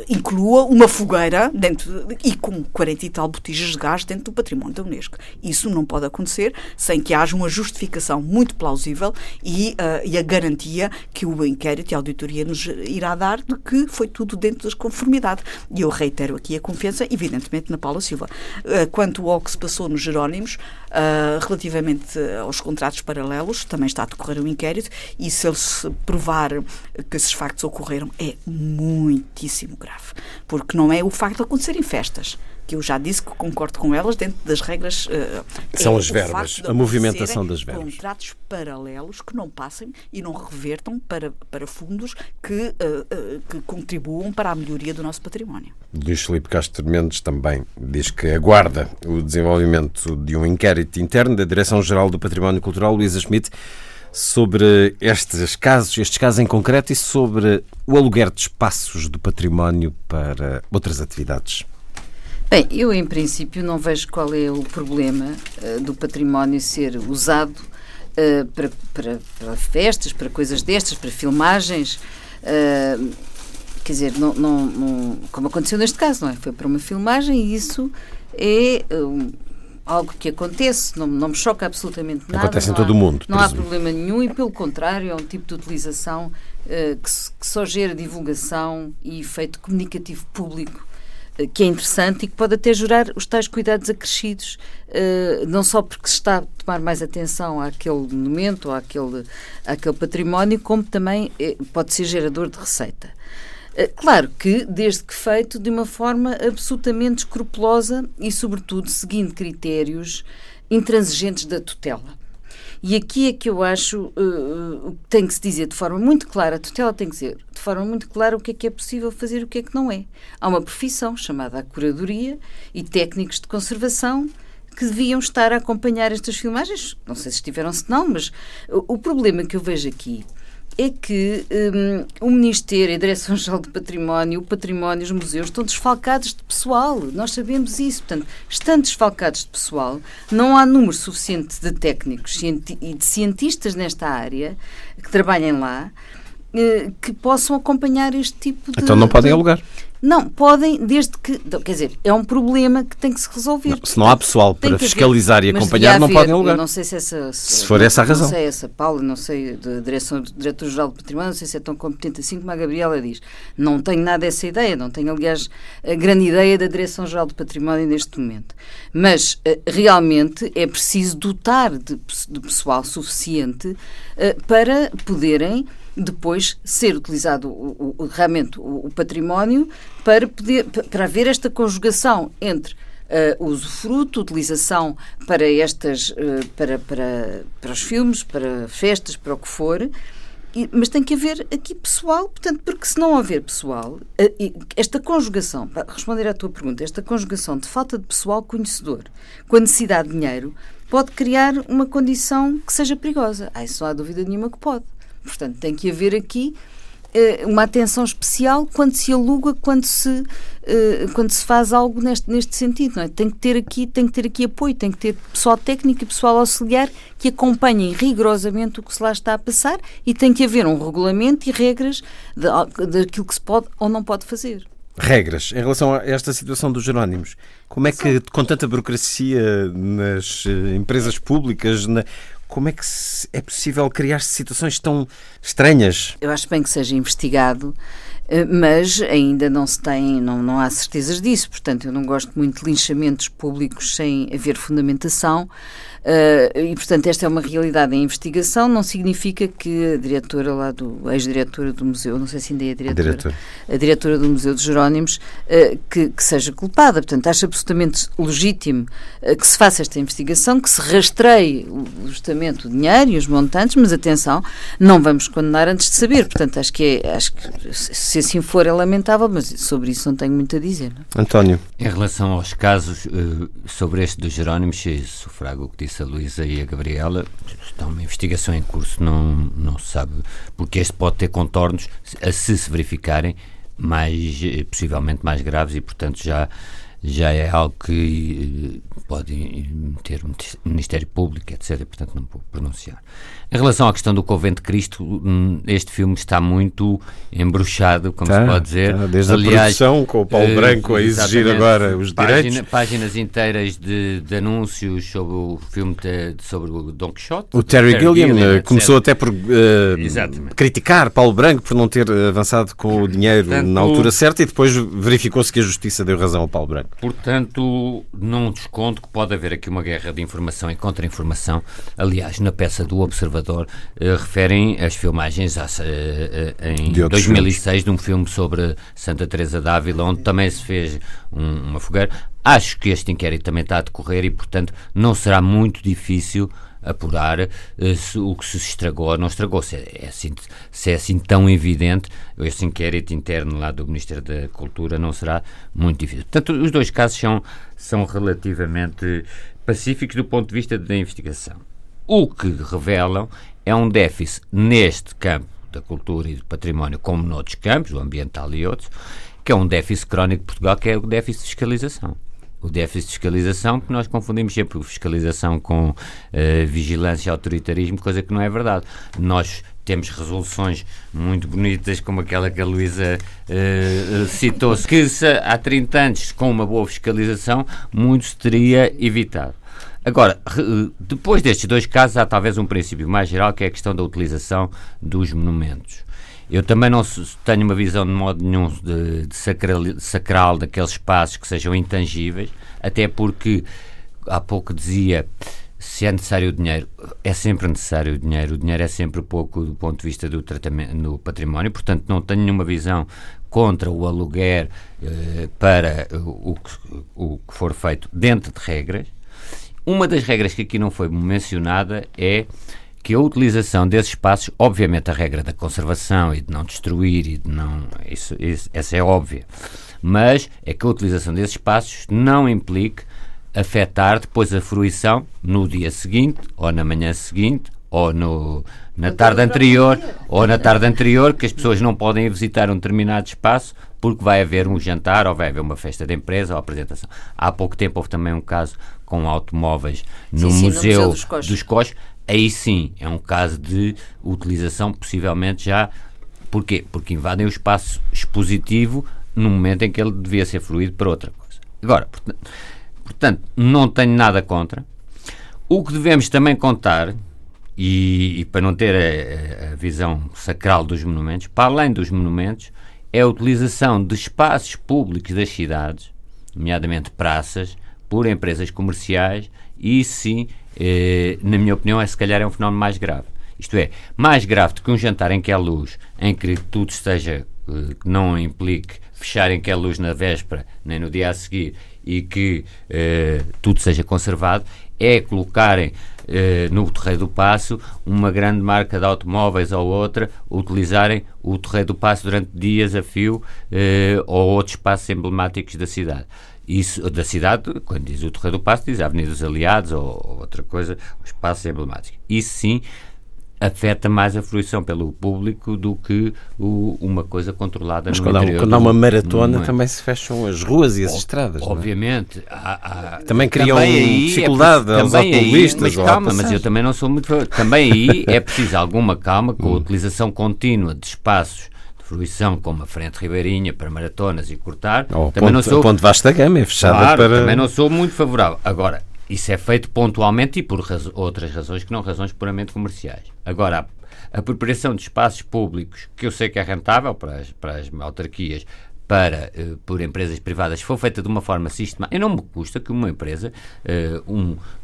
inclua uma fogueira dentro e com 40 e tal botijas de gás dentro do património da Unesco. Isso não pode acontecer sem que haja uma justificação muito plausível e a garantia que o inquérito e a auditoria nos irá dar de que foi tudo dentro da conformidade. E eu reitero aqui a confiança, evidentemente, na Paula Silva. Quanto ao que se passou nos Jerónimos, relativamente aos contratos paralelos, também está a decorrer um inquérito e se ele se provar que esses factos ocorreram, é muitíssimo grave, porque não é o facto de acontecerem festas, que eu já disse que concordo com elas dentro das regras... São as verbas, a movimentação das verbas. Contratos paralelos que não passem e não revertam para fundos que contribuam para a melhoria do nosso património. Luís Filipe Castro Mendes também diz que aguarda o desenvolvimento de um inquérito interno da Direção-Geral do Património Cultural, Luísa Schmidt, sobre estes casos em concreto e sobre o aluguer de espaços do património para outras atividades. Bem, eu em princípio não vejo qual é o problema do património ser usado para festas, para coisas destas, para filmagens, quer dizer, não, como aconteceu neste caso, não é? Foi para uma filmagem e isso é... algo que acontece, não me choca absolutamente nada. Acontece em todo o mundo. Não há problema nenhum e, pelo contrário, é um tipo de utilização que só gera divulgação e efeito comunicativo público que é interessante e que pode até gerar os tais cuidados acrescidos, não só porque se está a tomar mais atenção àquele monumento, àquele património, como também pode ser gerador de receita. Claro que, desde que feito de uma forma absolutamente escrupulosa e, sobretudo, seguindo critérios intransigentes da tutela. E aqui é que eu acho que tem que se dizer de forma muito clara, a tutela tem que dizer de forma muito clara o que é possível fazer e o que é que não é. Há uma profissão chamada a curadoria e técnicos de conservação que deviam estar a acompanhar estas filmagens. Não sei se estiveram, se não, mas o problema que eu vejo aqui é que o Ministério, a Direção-Geral do Património, o Património, os museus estão desfalcados de pessoal. Nós sabemos isso. Portanto, estando desfalcados de pessoal, não há número suficiente de técnicos e de cientistas nesta área que trabalhem lá que possam acompanhar este tipo de... Então não podem alugar. Não, podem, desde que... Quer dizer, é um problema que tem que se resolver. Não, se não há pessoal para fiscalizar e acompanhar, não podem alugar. Não sei se essa... Se for essa a razão. Não sei essa, Paula, não sei, Diretor-Geral do Património, não sei se é tão competente assim como a Gabriela diz. Não tenho nada dessa ideia, não tenho, aliás, a grande ideia da Direção-Geral do Património neste momento. Mas, realmente, é preciso dotar de pessoal suficiente para poderem depois ser utilizado realmente o património para haver esta conjugação entre o usufruto, utilização para estas para os filmes, para festas, para o que for, mas tem que haver aqui pessoal, portanto, porque se não houver pessoal, esta conjugação, para responder à tua pergunta, esta conjugação de falta de pessoal conhecedor com a necessidade de dinheiro pode criar uma condição que seja perigosa. Isso não há dúvida nenhuma que pode. Portanto, tem que haver aqui uma atenção especial quando se aluga, quando se faz algo neste sentido, não é? Tem que ter aqui apoio, tem que ter pessoal técnico e pessoal auxiliar que acompanhem rigorosamente o que se lá está a passar e tem que haver um regulamento e regras daquilo que se pode ou não pode fazer. Regras. Em relação a esta situação dos Jerónimos, como é que, com tanta burocracia nas empresas públicas, como é que é possível criar situações tão estranhas? Eu acho bem que seja investigado, mas ainda não se tem, não há certezas disso. Portanto, eu não gosto muito de linchamentos públicos sem haver fundamentação e, portanto, esta é uma realidade em investigação. Não significa que a diretora lá a ex-diretora do museu, não sei se ainda é a diretora do Museu dos Jerónimos, que seja culpada. Portanto, acho absolutamente legítimo que se faça esta investigação, que se rastreie justamente o dinheiro e os montantes, mas atenção, não vamos condenar antes de saber. Portanto, se assim for, é lamentável, mas sobre isso não tenho muito a dizer. Não? António. Em relação aos casos, sobre este dos Jerónimos, sufrago o que disse a Luísa e a Gabriela, está uma investigação em curso, não se sabe, porque este pode ter contornos, se verificarem, possivelmente mais graves e, portanto, já é algo que pode ter o Ministério Público, etc., portanto não vou pronunciar. Em relação à questão do Convento de Cristo, este filme está muito embruxado, como se pode dizer. Desde a produção, com o Paulo Branco a exigir agora os direitos. Páginas inteiras de anúncios sobre o filme sobre o Don Quixote. O Terry Gilliam começou até por criticar Paulo Branco por não ter avançado com o dinheiro na altura certa e depois verificou-se que a justiça deu razão ao Paulo Branco. Portanto, não desconto que pode haver aqui uma guerra de informação e contra-informação. Aliás, na peça do Observador referem as filmagens em 2006 filmes. De um filme sobre Santa Teresa de Ávila, onde também se fez uma fogueira. Acho que este inquérito também está a decorrer e, portanto, não será muito difícil apurar o que se estragou ou não estragou, se é assim tão evidente. Este inquérito interno lá do Ministério da Cultura não será muito difícil. Portanto, os dois casos são relativamente pacíficos do ponto de vista da investigação. O que revelam é um déficit neste campo da cultura e do património, como noutros campos, o ambiental e outros, que é um déficit crónico de Portugal, que é o déficit de fiscalização. O déficit de fiscalização, que nós confundimos sempre fiscalização com vigilância e autoritarismo, coisa que não é verdade. Nós temos resoluções muito bonitas, como aquela que a Luísa citou, que há 30 anos, com uma boa fiscalização, muito se teria evitado. Agora, depois destes dois casos, há talvez um princípio mais geral, que é a questão da utilização dos monumentos. Eu também não tenho uma visão de modo nenhum de sacral daqueles espaços que sejam intangíveis, até porque, há pouco dizia, se é necessário o dinheiro, é sempre necessário o dinheiro é sempre pouco do ponto de vista do tratamento no património, portanto não tenho nenhuma visão contra o aluguer para o que for feito dentro de regras. Uma das regras que aqui não foi mencionada é que a utilização desses espaços, obviamente a regra da conservação e de não destruir e de não... Essa é óbvia, mas é que a utilização desses espaços não implique afetar depois a fruição no dia seguinte, ou na manhã seguinte, ou na tarde anterior, que as pessoas não podem ir visitar um determinado espaço porque vai haver um jantar, ou vai haver uma festa de empresa, ou apresentação. Há pouco tempo houve também um caso com automóveis no Museu dos Coches. Aí sim, é um caso de utilização, possivelmente já... Porquê? Porque invadem o espaço expositivo no momento em que ele devia ser fluído para outra coisa. Agora, portanto, não tenho nada contra. O que devemos também contar, e para não ter a visão sacral dos monumentos, para além dos monumentos, é a utilização de espaços públicos das cidades, nomeadamente praças, por empresas comerciais, e sim... na minha opinião, se calhar é um fenómeno mais grave. Isto é, mais grave do que um jantar em que há luz, em que tudo esteja, que não implique fechar em que há luz na véspera, nem no dia a seguir, e que tudo seja conservado, é colocarem no Terreiro do Paço uma grande marca de automóveis ou outra, utilizarem o Terreiro do Paço durante dias a fio, ou outros espaços emblemáticos da cidade. Isso, da cidade, quando diz o Terreiro do Paço, diz a Avenida dos Aliados ou outra coisa, os espaços emblemáticos. Isso sim afeta mais a fruição pelo público do que uma coisa controlada. Mas no interior. Mas quando há uma maratona também se fecham as ruas e as estradas. Obviamente. Também criam dificuldade aos automobilistas. Mas eu também não sou muito... Também aí é preciso alguma calma com a utilização contínua de espaços fruição como a Frente Ribeirinha para maratonas e cortar. O ponto Vasco da Gama é fechado, claro, para... Também não sou muito favorável. Agora, isso é feito pontualmente e por outras razões que não razões puramente comerciais. Agora, a apropriação de espaços públicos, que eu sei que é rentável para as autarquias, por empresas privadas, foi feita de uma forma sistemática. E não me custa que uma empresa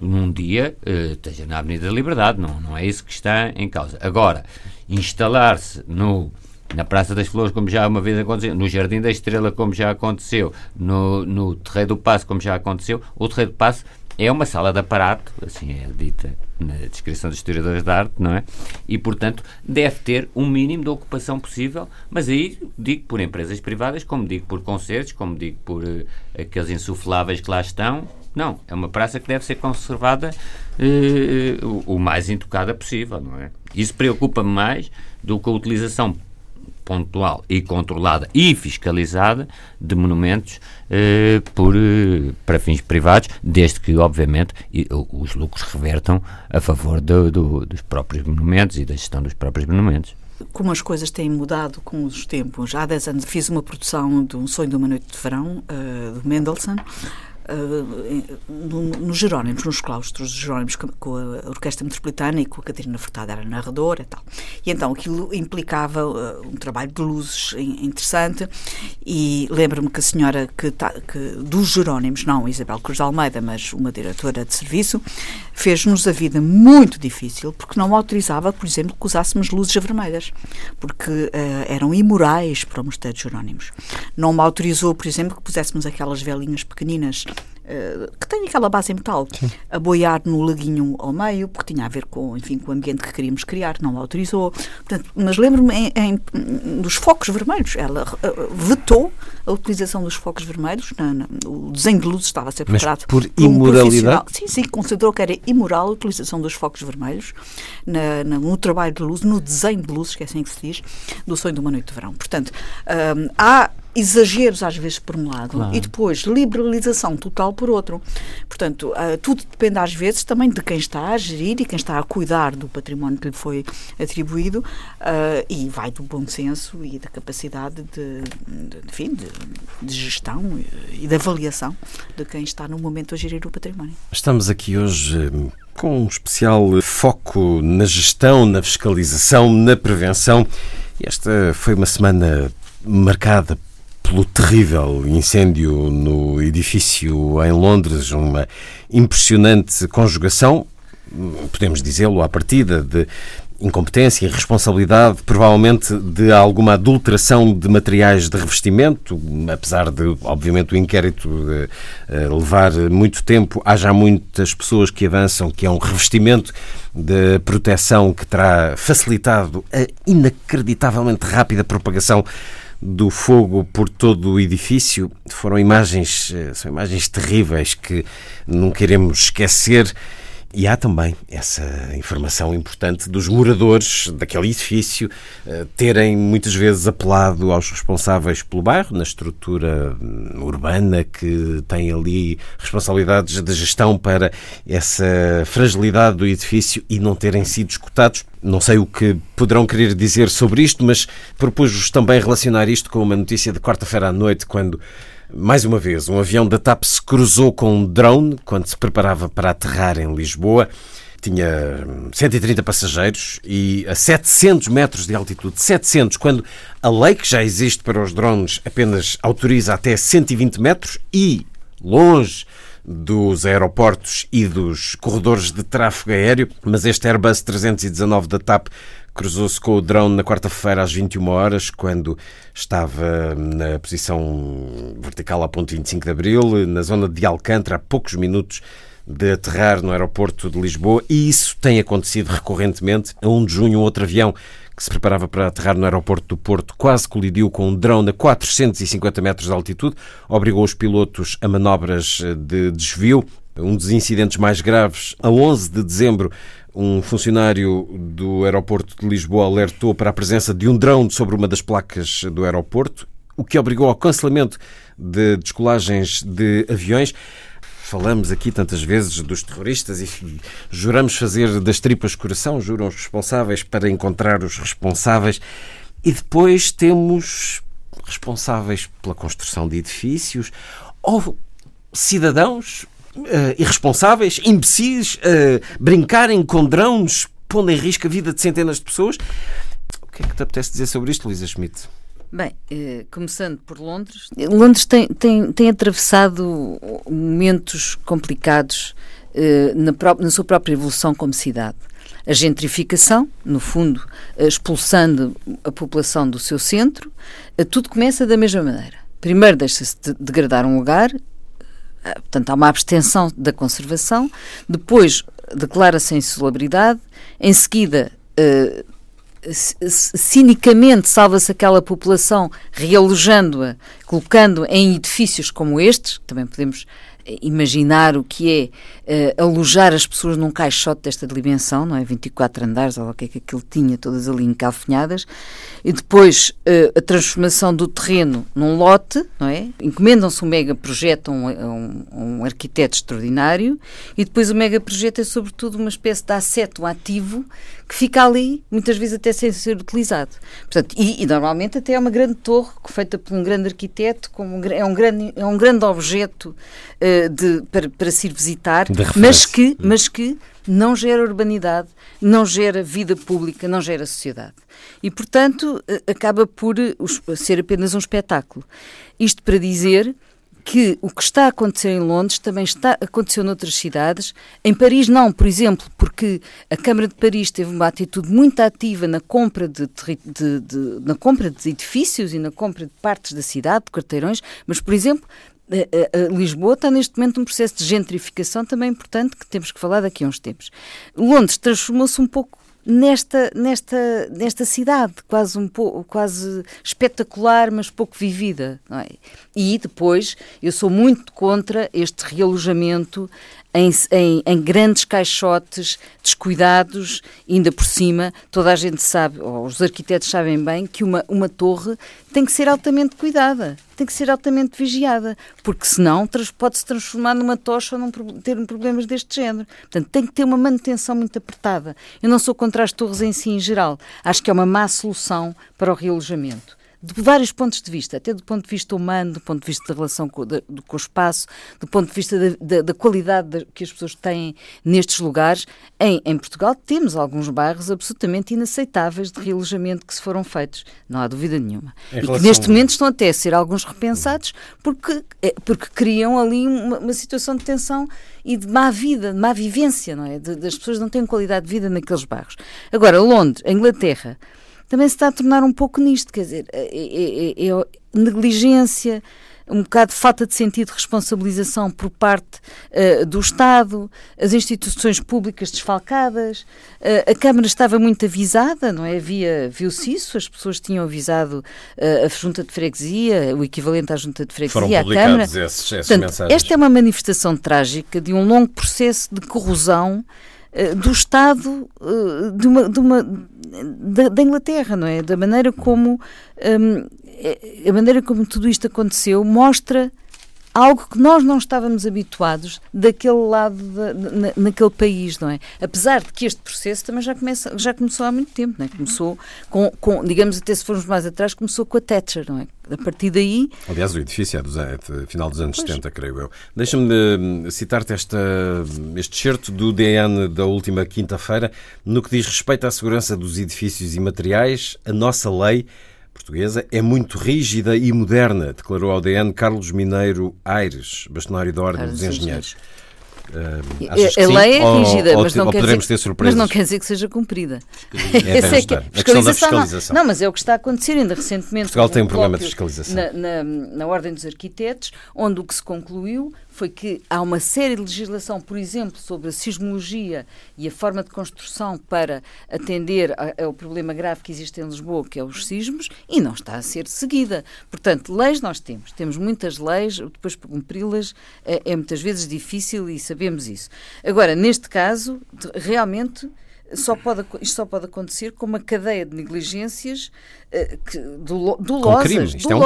num dia esteja na Avenida da Liberdade. Não é isso que está em causa. Agora, instalar-se na Praça das Flores, como já uma vez aconteceu, no Jardim da Estrela, como já aconteceu, no Terreiro do Paço, como já aconteceu. O Terreiro do Paço é uma sala de aparato, assim é dita na descrição dos historiadores da arte, não é? E, portanto, deve ter um mínimo de ocupação possível, mas aí digo por empresas privadas, como digo por concertos, como digo por aqueles insufláveis que lá estão. Não, é uma praça que deve ser conservada o mais intocada possível, não é? Isso preocupa-me mais do que a utilização pontual e controlada e fiscalizada de monumentos para fins privados, desde que, obviamente, os lucros revertam a favor dos próprios monumentos e da gestão dos próprios monumentos. Como as coisas têm mudado com os tempos, há 10 anos fiz uma produção de Um Sonho de Uma Noite de Verão, do Mendelssohn, nos Jerónimos, nos claustros dos Jerónimos, com a Orquestra Metropolitana, e com a Catarina Furtado era narradora e tal. E então aquilo implicava um trabalho de luzes interessante, e lembro-me que a senhora que dos Jerónimos, não Isabel Cruz de Almeida, mas uma diretora de serviço, fez-nos a vida muito difícil, porque não autorizava, por exemplo, que usássemos luzes vermelhas, porque eram imorais para o Mosteiro dos Jerónimos. Não me autorizou, por exemplo, que puséssemos aquelas velinhas pequeninas que tem aquela base em metal, sim, a boiar no laguinho ao meio, porque tinha a ver com, enfim, com o ambiente que queríamos criar, não autorizou. Portanto, mas lembro-me dos focos vermelhos, ela vetou a utilização dos focos vermelhos, o desenho de luzes estava a ser preparado. Mas por imoralidade? Sim, considerou que era imoral a utilização dos focos vermelhos no trabalho de luz, no desenho de luzes, que é assim que se diz, do Sonho de uma Noite de Verão. Portanto, há exageros às vezes por um lado, claro, e depois liberalização total por outro. Portanto, tudo depende às vezes também de quem está a gerir e quem está a cuidar do património que lhe foi atribuído, e vai do bom senso e da capacidade de gestão e de avaliação de quem está no momento a gerir o património. Estamos aqui hoje com um especial foco na gestão, na fiscalização, na prevenção Esta foi uma semana marcada pelo terrível incêndio no edifício em Londres, uma impressionante conjugação, podemos dizê-lo à partida, de incompetência e responsabilidade, provavelmente de alguma adulteração de materiais de revestimento, apesar de, obviamente, o inquérito levar muito tempo. Há já muitas pessoas que avançam que é um revestimento de proteção que terá facilitado a inacreditavelmente rápida propagação do fogo por todo o edifício. São imagens terríveis que não queremos esquecer. E há também essa informação importante dos moradores daquele edifício terem muitas vezes apelado aos responsáveis pelo bairro, na estrutura urbana que tem ali responsabilidades de gestão para essa fragilidade do edifício, e não terem sido escutados. Não sei o que poderão querer dizer sobre isto, mas propus-vos também relacionar isto com uma notícia de quarta-feira à noite, quando, mais uma vez, um avião da TAP se cruzou com um drone quando se preparava para aterrar em Lisboa. Tinha 130 passageiros e a 700 metros de altitude. 700, quando a lei que já existe para os drones apenas autoriza até 120 metros e longe dos aeroportos e dos corredores de tráfego aéreo. Mas este Airbus 319 da TAP cruzou-se com o drone na quarta-feira às 21 horas, quando estava na posição vertical à ponte 25 de Abril, na zona de Alcântara, a poucos minutos de aterrar no aeroporto de Lisboa. E isso tem acontecido recorrentemente. A 1 de junho, outro avião que se preparava para aterrar no aeroporto do Porto quase colidiu com um drone a 450 metros de altitude, obrigou os pilotos a manobras de desvio. Um dos incidentes mais graves, a 11 de dezembro, um funcionário do aeroporto de Lisboa alertou para a presença de um drone sobre uma das placas do aeroporto, o que obrigou ao cancelamento de descolagens de aviões. Falamos aqui tantas vezes dos terroristas e juramos fazer das tripas coração, juram os responsáveis para encontrar os responsáveis. E depois temos responsáveis pela construção de edifícios ou cidadãos irresponsáveis, imbecis, brincarem com drones, pondo em risco a vida de centenas de pessoas. O que é que te apetece dizer sobre isto, Luísa Schmidt? Bem, começando por Londres. Londres tem atravessado momentos complicados na sua própria evolução como cidade. A gentrificação, no fundo, expulsando a população do seu centro. Tudo começa da mesma maneira. Primeiro deixa-se degradar um lugar, portanto, há uma abstenção da conservação, depois declara-se a insalubridade, em seguida, cinicamente salva-se aquela população, realojando-a, colocando-a em edifícios como estes. Também podemos imaginar o que é alojar as pessoas num caixote desta dimensão, não é? 24 andares, olha o que é que aquilo tinha, todas ali encafinhadas. E depois a transformação do terreno num lote, não é? Encomendam-se um megaprojeto a um arquiteto extraordinário, e depois o megaprojeto é sobretudo uma espécie de asset, um ativo, que fica ali, muitas vezes até sem ser utilizado. Portanto, e normalmente até é uma grande torre, feita por um grande arquiteto, é um grande objeto para se ir visitar, mas que não gera urbanidade, não gera vida pública, não gera sociedade. E, portanto, acaba por ser apenas um espetáculo. Isto para dizer que o que está a acontecer em Londres também aconteceu noutras cidades. Em Paris não, por exemplo, porque a Câmara de Paris teve uma atitude muito ativa na compra de edifícios e na compra de partes da cidade, de quarteirões, mas, por exemplo, Lisboa está neste momento num processo de gentrificação também importante, que temos que falar daqui a uns tempos. Londres transformou-se um pouco nesta cidade, quase espetacular, mas pouco vivida, não é? E depois, eu sou muito contra este realojamento em grandes caixotes descuidados. Ainda por cima, toda a gente sabe, ou os arquitetos sabem bem, que uma torre tem que ser altamente cuidada, tem que ser altamente vigiada, porque senão pode-se transformar numa tocha ou ter problemas deste género. Portanto, tem que ter uma manutenção muito apertada. Eu não sou contra as torres em si em geral, acho que é uma má solução para o realojamento. de vários pontos de vista, até do ponto de vista humano, do ponto de vista da relação com o espaço, do ponto de vista da qualidade que as pessoas têm nestes lugares. Em Portugal temos alguns bairros absolutamente inaceitáveis de realojamento que se foram feitos, não há dúvida nenhuma. E que neste momento estão até a ser alguns repensados porque criam ali uma situação de tensão e de má vida, de má vivência, não é? Das pessoas não têm qualidade de vida naqueles bairros. Agora, Londres, a Inglaterra, também se está a tornar um pouco nisto, quer dizer, é negligência, um bocado de falta de sentido de responsabilização por parte do Estado, as instituições públicas desfalcadas, a Câmara estava muito avisada, não é? Viu-se isso, as pessoas tinham avisado a Junta de Freguesia, o equivalente à Junta de Freguesia, foram à Câmara. Portanto, mensagens. Esta é uma manifestação trágica de um longo processo de corrosão do Estado da Inglaterra, não é? Da maneira como tudo isto aconteceu mostra algo que nós não estávamos habituados daquele lado, naquele país, não é? Apesar de que este processo também já começou há muito tempo, não é? Começou com, digamos, até se formos mais atrás, começou com a Thatcher, não é? A partir daí... Aliás, o edifício é do final dos anos 70, creio eu. Deixa-me citar-te este excerto do DN da última quinta-feira, no que diz respeito à segurança dos edifícios e materiais, a nossa lei portuguesa é muito rígida e moderna, declarou ao DN Carlos Mineiro Aires, bastonário da Ordem dos Engenheiros. A lei é rígida, mas não quer dizer que seja cumprida. A questão da fiscalização. Não, mas é o que está a acontecer ainda recentemente. Portugal tem um problema de fiscalização. Na Ordem dos Arquitetos, onde o que se concluiu foi que há uma série de legislação, por exemplo, sobre a sismologia e a forma de construção para atender ao problema grave que existe em Lisboa, que é os sismos, e não está a ser seguida. Portanto, leis nós temos. Temos muitas leis, depois cumpri-las é muitas vezes difícil e sabemos isso. Agora, neste caso, realmente... Isto só pode acontecer com uma cadeia de negligências dolosas. Isto é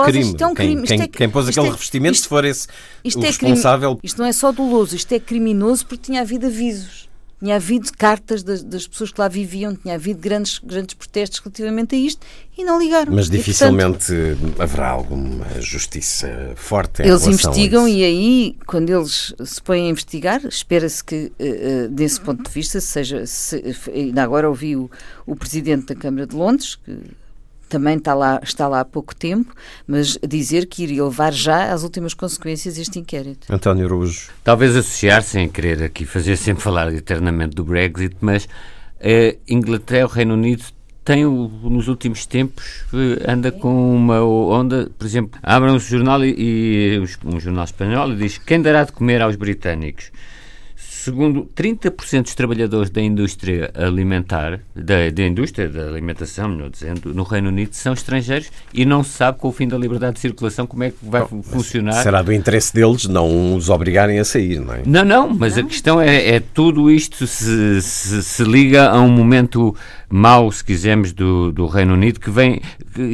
um crime. Quem pôs aquele revestimento, se for esse o responsável... Isto não é só doloso, isto é criminoso porque tinha havido avisos. Tinha havido cartas das pessoas que lá viviam, tinha havido grandes protestos relativamente a isto e não ligaram. Mas dificilmente haverá alguma justiça forte em relação a isso. Eles investigam e aí, quando eles se põem a investigar, espera-se que, desse ponto de vista, ainda agora ouvi o Presidente da Câmara de Londres, que também está lá há pouco tempo, mas dizer que iria levar já às últimas consequências este inquérito. António Araújo. Talvez associar, sem querer aqui fazer sempre falar eternamente do Brexit, mas Inglaterra, o Reino Unido, nos últimos tempos, anda com uma onda, por exemplo, abre um jornal, um jornal espanhol e diz: quem dará de comer aos britânicos? Segundo 30% dos trabalhadores da indústria alimentar, da indústria da alimentação, melhor dizendo, no Reino Unido são estrangeiros e não se sabe com o fim da liberdade de circulação como é que vai funcionar. Será do interesse deles não os obrigarem a sair, não é? Não, mas não. A questão é tudo isto se liga a um momento mau, se quisermos, do Reino Unido, que vem...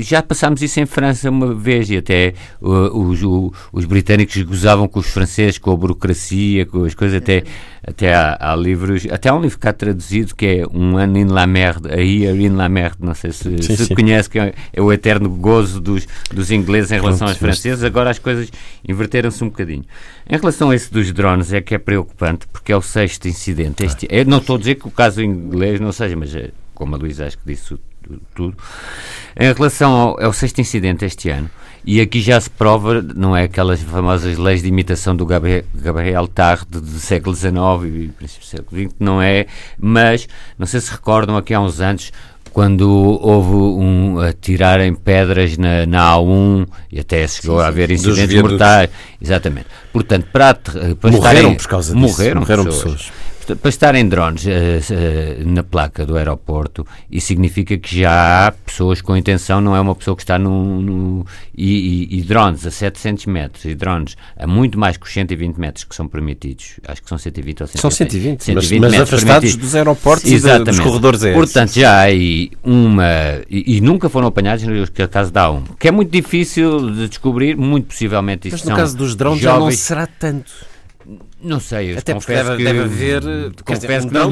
Já passámos isso em França uma vez e até os britânicos gozavam com os franceses, com a burocracia, com as coisas, até há um livro cá traduzido que é Um Ano in la Merde, A Year in la Merde, não sei se conhece, que é o eterno gozo dos ingleses em relação aos franceses. Agora as coisas inverteram-se um bocadinho. Em relação a esse dos drones é que é preocupante, porque é o sexto incidente. Eu não estou a dizer que o caso inglês não seja, mas como a Luísa acho que disse tudo. Em relação ao sexto incidente este ano, e aqui já se prova, não é aquelas famosas leis de imitação do Gabriel Tarde do século XIX e princípio do século XX, não é? Mas, não sei se recordam, aqui há uns anos, quando houve atirarem pedras na A1 e até chegou a haver incidentes mortais. Exatamente. Portanto, para morreram por causa disso. Morreram pessoas. Para estarem drones na placa do aeroporto, isso significa que já há pessoas com intenção, não é uma pessoa que está e drones a 700 metros, e drones a muito mais que os 120 metros que são permitidos, acho que são 120 ou 120. São 120 mas metros afastados permitidos dos aeroportos. Exatamente. E dos corredores aéreos. Portanto, já há aí e nunca foram apanhados no caso da A1, que é muito difícil de descobrir, muito possivelmente isso são. Mas no caso dos drones jovens, já não será tanto. Não sei, eu até confesso que deve haver, confesso que não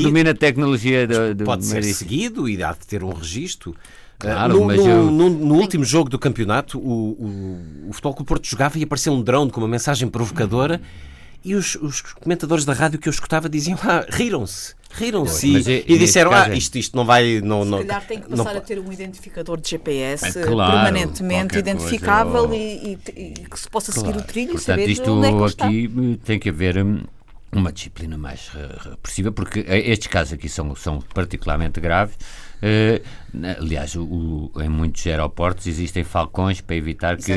domina a tecnologia. Pode ser seguido e há de ter um registro. Claro, no último jogo do campeonato, o Futebol Clube do Porto jogava e apareceu um drone com uma mensagem provocadora e os comentadores da rádio que eu escutava diziam, riram-se e disseram, isto não vai... Se calhar tem que passar a ter um identificador de GPS permanentemente identificável e que se possa seguir o trilho e saber onde é que está. Portanto, isto aqui tem que haver... uma disciplina mais possível, porque estes casos aqui são particularmente graves. Aliás, em muitos aeroportos existem falcões para evitar que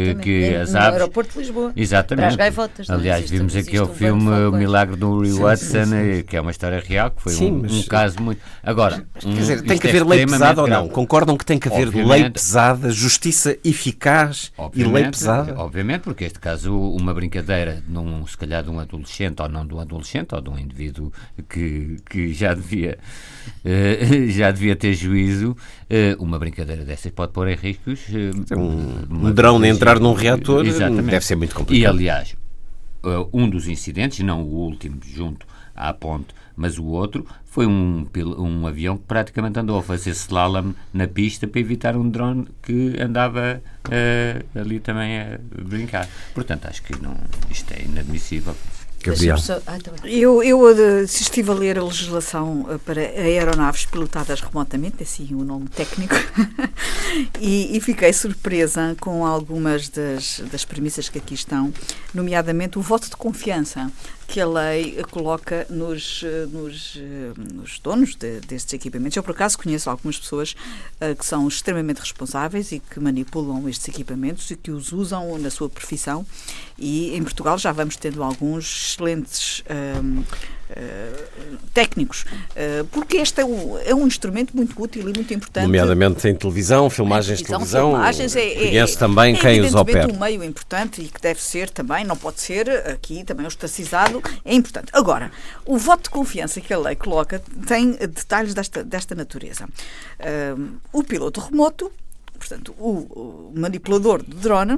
as aves... No aeroporto de Lisboa. Exatamente. Para as gaivotas. Aliás, vimos aqui o filme O Milagre do Rio Hudson, que é uma história real, que foi um caso muito... Agora, quer dizer, tem que haver lei pesada ou não? Grave. Concordam que tem que haver lei pesada, justiça eficaz e lei pesada? Obviamente, porque este caso, uma brincadeira, se calhar de um adolescente ou não de um adolescente, ou de um indivíduo que já devia ter juízo, uma brincadeira dessas pode pôr em riscos... Um drone entrar num reator, exatamente, deve ser muito complicado. E, aliás, um dos incidentes, não o último, junto à ponte, mas o outro, foi um avião que praticamente andou a fazer slalom na pista para evitar um drone que andava ali também a brincar. Portanto, acho que isto é inadmissível. Eu estive a ler a legislação para aeronaves pilotadas remotamente, assim o nome técnico, e fiquei surpresa com algumas das premissas que aqui estão, nomeadamente o voto de confiança que a lei coloca nos donos destes equipamentos. Eu, por acaso, conheço algumas pessoas que são extremamente responsáveis e que manipulam estes equipamentos e que os usam na sua profissão, e em Portugal já vamos tendo alguns excelentes técnicos, porque este é um instrumento muito útil e muito importante. Nomeadamente em televisão, filmagens de televisão, conhece também quem os opera. É um meio importante e que deve ser também, não pode ser aqui também ostracizado, é importante. Agora, o voto de confiança que a lei coloca tem detalhes desta natureza. O piloto remoto, portanto, o manipulador do drone,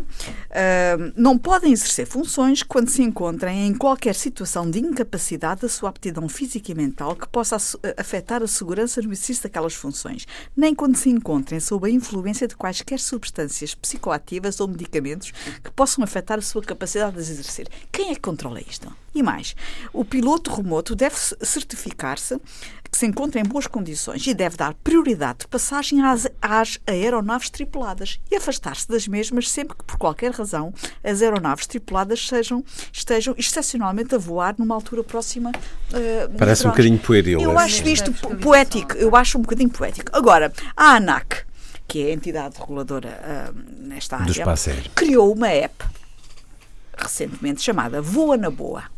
não podem exercer funções quando se encontrem em qualquer situação de incapacidade da sua aptidão física e mental que possa afetar a segurança no exercício daquelas funções, nem quando se encontrem sob a influência de quaisquer substâncias psicoativas ou medicamentos que possam afetar a sua capacidade de as exercer. Quem é que controla isto? E mais, o piloto remoto deve certificar-se que se encontra em boas condições e deve dar prioridade de passagem às aeronaves tripuladas e afastar-se das mesmas sempre que, por qualquer razão, as aeronaves tripuladas estejam excepcionalmente a voar numa altura próxima. Parece um bocadinho pueril. Eu acho isto poético. Eu acho um bocadinho poético. Agora, a ANAC, que é a entidade reguladora nesta área, criou uma app recentemente chamada Voa na Boa.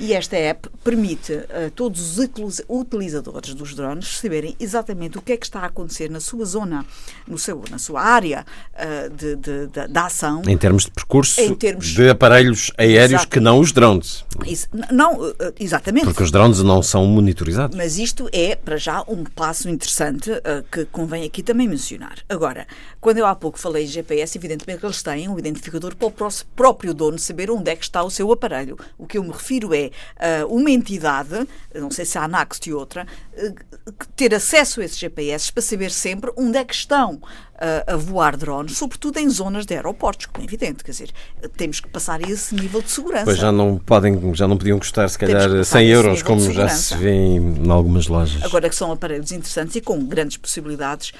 E esta app permite a todos os utilizadores dos drones saberem exatamente o que é que está a acontecer na sua zona, na sua área da ação. Em termos de percurso, de aparelhos aéreos que não os drones. Não, exatamente. Porque os drones não são monitorizados. Mas isto é, para já, um passo interessante que convém aqui também mencionar. Agora, quando eu há pouco falei de GPS, evidentemente que eles têm um identificador para o próprio dono saber onde é que está o seu aparelho. O que eu me refiro é uma entidade, não sei se há a ANAC ou outra, ter acesso a esses GPS para saber sempre onde é que estão a voar drones, sobretudo em zonas de aeroportos, como é evidente, quer dizer, temos que passar a esse nível de segurança. Pois já não podiam custar, se calhar, 100 euros, como já se vê em algumas lojas. Agora que são aparelhos interessantes e com grandes possibilidades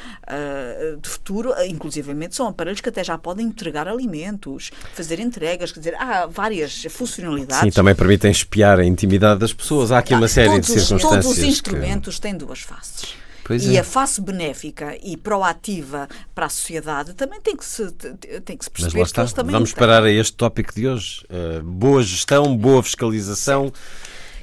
de futuro, inclusivamente são aparelhos que até já podem entregar alimentos, fazer entregas, quer dizer, há várias funcionalidades. Sim, também permitem espiar a intimidade das pessoas. Há aqui uma série de circunstâncias. Todos os instrumentos têm duas faces. A face benéfica e proativa para a sociedade também tem que se perceber. Mas lá está. Que eles também vamos parar a este tópico de hoje. Boa gestão, boa fiscalização,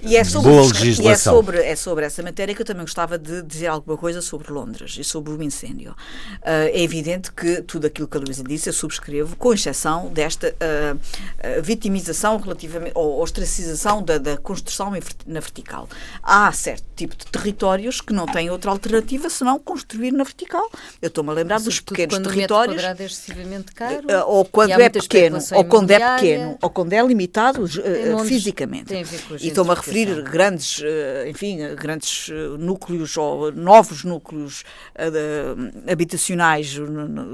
boa legislação. E é sobre essa matéria que eu também gostava de dizer alguma coisa sobre Londres e sobre o incêndio. É evidente que tudo aquilo que a Luísa disse eu subscrevo, com exceção desta vitimização relativamente, ou ostracização da construção na vertical. Há certo tipo de territórios que não têm outra alternativa senão construir na vertical. Eu estou-me a lembrar dos pequenos territórios. Quando o metro quadrado é excessivamente caro, ou quando é limitado fisicamente. E estou-me a referir construir grandes, enfim, grandes núcleos ou novos núcleos habitacionais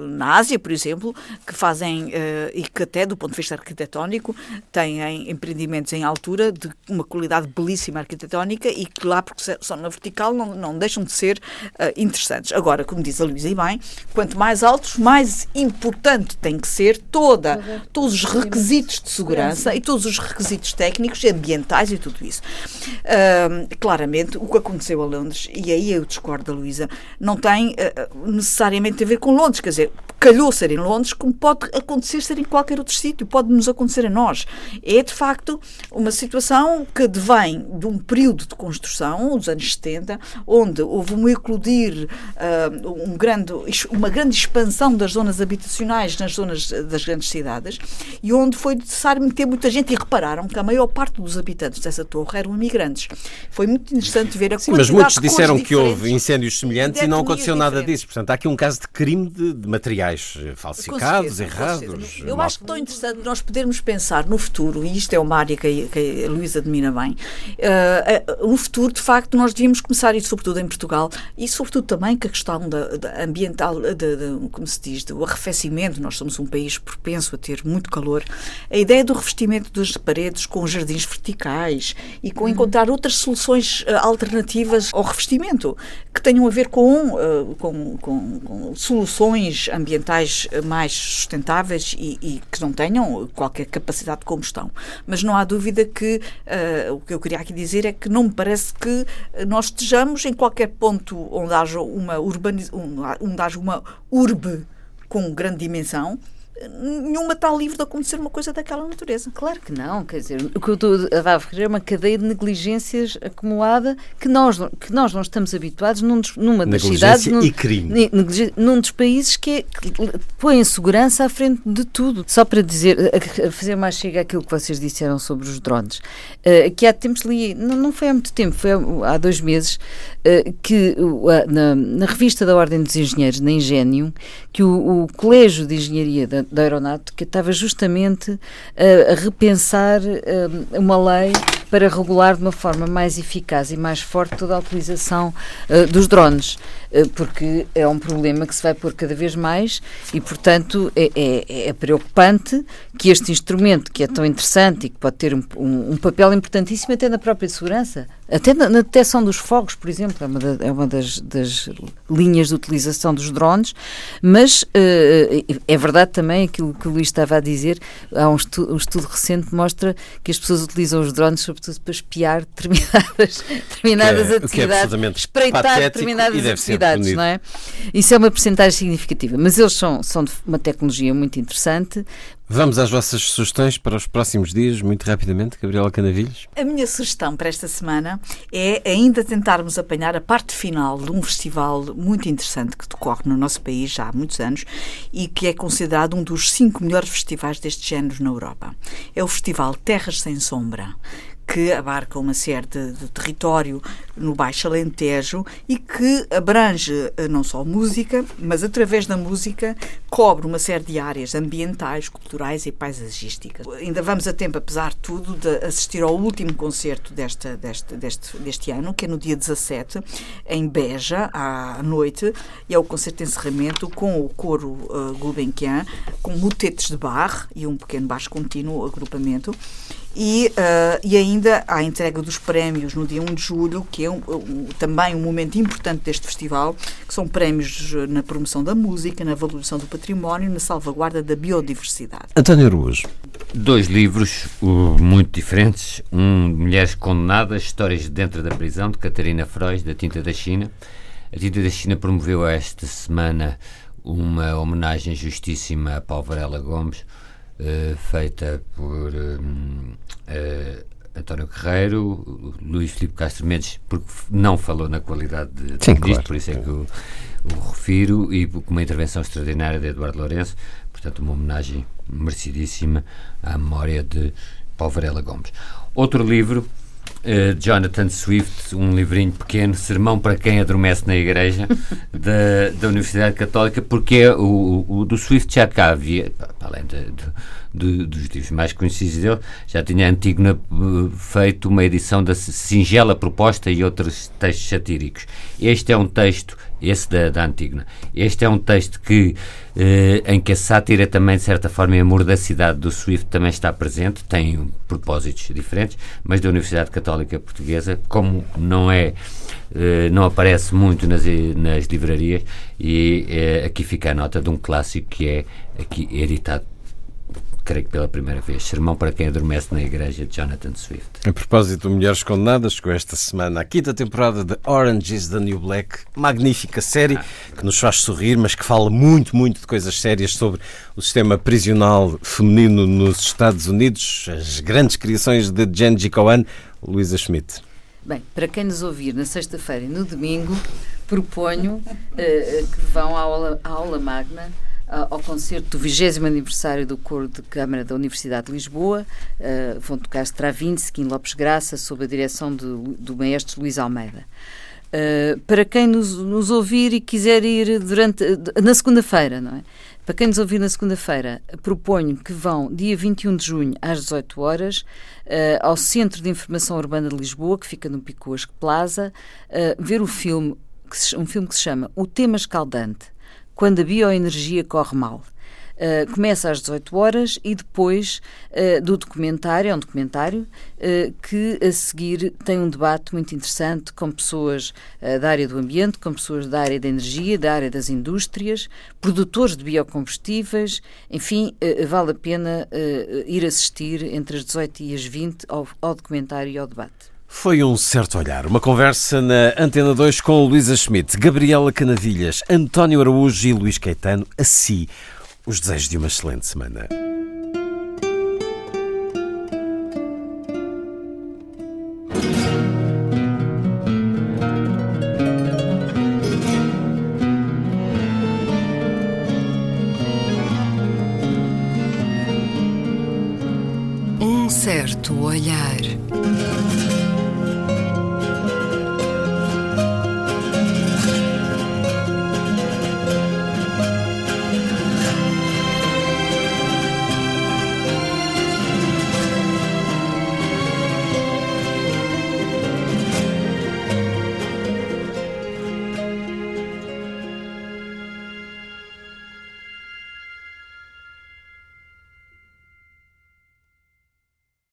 na Ásia, por exemplo, que fazem e que até do ponto de vista arquitetónico têm empreendimentos em altura de uma qualidade belíssima arquitetónica e que lá, porque são na vertical, não deixam de ser interessantes. Agora, como diz a Luísa e bem, quanto mais altos, mais importante tem que ser todos os requisitos de segurança e todos os requisitos técnicos e ambientais e tudo isso. Claramente, o que aconteceu a Londres, e aí eu discordo da Luísa, não tem necessariamente a ver com Londres, quer dizer, calhou ser em Londres, como pode acontecer ser em qualquer outro sítio, pode-nos acontecer a nós. É, de facto, uma situação que advém de um período de construção, dos anos 70, onde houve um eclodir, uma grande expansão das zonas habitacionais nas zonas das grandes cidades, e onde foi necessário meter muita gente, e repararam que a maior parte dos habitantes dessa torre eram imigrantes. Foi muito interessante ver a quantidade de coisas. Sim, mas muitos disseram que houve incêndios semelhantes e não aconteceu nada disso. Portanto, há aqui um caso de crime de materiais falsificados, errados. Eu acho que tão interessante nós podermos pensar no futuro, e isto é uma área que a Luísa admira bem, no futuro, de facto, nós devíamos começar, e sobretudo em Portugal, e sobretudo também que a questão da ambiental, como se diz, do arrefecimento, nós somos um país propenso a ter muito calor, a ideia do revestimento das paredes com jardins verticais e com encontrar outras soluções alternativas ao revestimento, que tenham a ver com soluções ambientais mais sustentáveis e que não tenham qualquer capacidade de combustão. Mas não há dúvida que o que eu queria aqui dizer é que não me parece que nós estejamos em qualquer ponto onde haja uma urbe com grande dimensão, nenhuma está livre de acontecer uma coisa daquela natureza. Claro que não, quer dizer, o que eu estou a referir é uma cadeia de negligências acumulada que nós não estamos habituados numa das cidades... Negligência e crime. Num dos países que põe a segurança à frente de tudo. Só para dizer, fazer mais chega àquilo que vocês disseram sobre os drones, que há tempos li, não foi há muito tempo, foi há 2 meses, que na revista da Ordem dos Engenheiros, na Ingénio, que o Colégio de Engenharia da Aeronáutica estava justamente a repensar uma lei para regular de uma forma mais eficaz e mais forte toda a utilização dos drones, porque é um problema que se vai pôr cada vez mais e, portanto, é preocupante que este instrumento, que é tão interessante e que pode ter um papel importantíssimo até na própria segurança, até na detecção dos fogos, por exemplo, é uma das linhas de utilização dos drones, mas é verdade também aquilo que o Luís estava a dizer, há um estudo recente que mostra que as pessoas utilizam os drones sobretudo para espiar determinadas atividades, espreitar determinadas atividades, não é? Isso é uma percentagem significativa, mas eles são de uma tecnologia muito interessante. Vamos às vossas sugestões para os próximos dias, muito rapidamente, Gabriela Canavilhas. A minha sugestão para esta semana é ainda tentarmos apanhar a parte final de um festival muito interessante que decorre no nosso país já há muitos anos e que é considerado um dos 5 melhores festivais deste género na Europa. É o Festival Terras Sem Sombra, que abarca uma série de território no Baixo Alentejo e que abrange não só música, mas através da música cobre uma série de áreas ambientais, culturais e paisagísticas. Ainda vamos a tempo, apesar de tudo, de assistir ao último concerto deste ano, que é no dia 17, em Beja, à noite, e é o concerto de encerramento com o coro Gulbenkian, com motetes de bar e um pequeno baixo contínuo agrupamento. E ainda há a entrega dos prémios no dia 1 de julho, que é também um momento importante deste festival, que são prémios na promoção da música, na valorização do património, na salvaguarda da biodiversidade. António Araújo. 2 livros muito diferentes. Um de Mulheres Condenadas, Histórias de Dentro da Prisão, de Catarina Frois, da Tinta da China. A Tinta da China promoveu esta semana uma homenagem justíssima a Paulo Varela Gomes, feita por António Guerreiro, Luís Filipe Castro Mendes, porque não falou na qualidade disto, claro, por isso é que o refiro, e com uma intervenção extraordinária de Eduardo Lourenço, portanto uma homenagem merecidíssima à memória de Paulo Varela Gomes. Outro livro, Jonathan Swift, um livrinho pequeno, Sermão para Quem Adormece na Igreja, da Universidade Católica, porque é o do Swift já cá havia, além dos livros mais conhecidos dele. Já tinha Antígona feito uma edição da singela proposta e outros textos satíricos. Este é um texto, esse da Antígona, este é um texto que, em que a sátira também, de certa forma, e a mordacidade do Swift também está presente, tem propósitos diferentes, mas da Universidade Católica Portuguesa, como não é, não aparece muito nas livrarias, e aqui fica a nota de um clássico que é aqui editado, creio que pela primeira vez, Sermão para quem adormece na Igreja, de Jonathan Swift. A propósito de Mulheres Condenadas, com esta semana a quinta temporada de Orange is the New Black, magnífica série que nos faz sorrir, mas que fala muito, muito de coisas sérias sobre o sistema prisional feminino nos Estados Unidos, as grandes criações de Jenji Cohen. Luísa Schmidt. Bem, para quem nos ouvir na sexta-feira e no domingo, proponho que vão à aula magna, ao concerto do 20º aniversário do Coro de Câmara da Universidade de Lisboa. Vão tocar Stravinsky, Lopes Graça, sob a direção do maestro Luís Almeida. Para quem nos ouvir e quiser ir na segunda-feira, não é? Para quem nos ouvir na segunda-feira, proponho que vão, dia 21 de junho, às 18 horas, ao Centro de Informação Urbana de Lisboa, que fica no Picoasco Plaza, ver um filme que se chama O Tema Escaldante, Quando a Bioenergia Corre Mal. Começa às 18 horas e depois do documentário, é um documentário que a seguir tem um debate muito interessante com pessoas da área do ambiente, com pessoas da área da energia, da área das indústrias, produtores de biocombustíveis, enfim, vale a pena ir assistir entre as 18 e as 20 ao documentário e ao debate. Foi um certo olhar, uma conversa na Antena 2 com Luísa Schmidt, Gabriela Canavilhas, António Araújo e Luís Caetano. Assim, os desejos de uma excelente semana. Um certo olhar.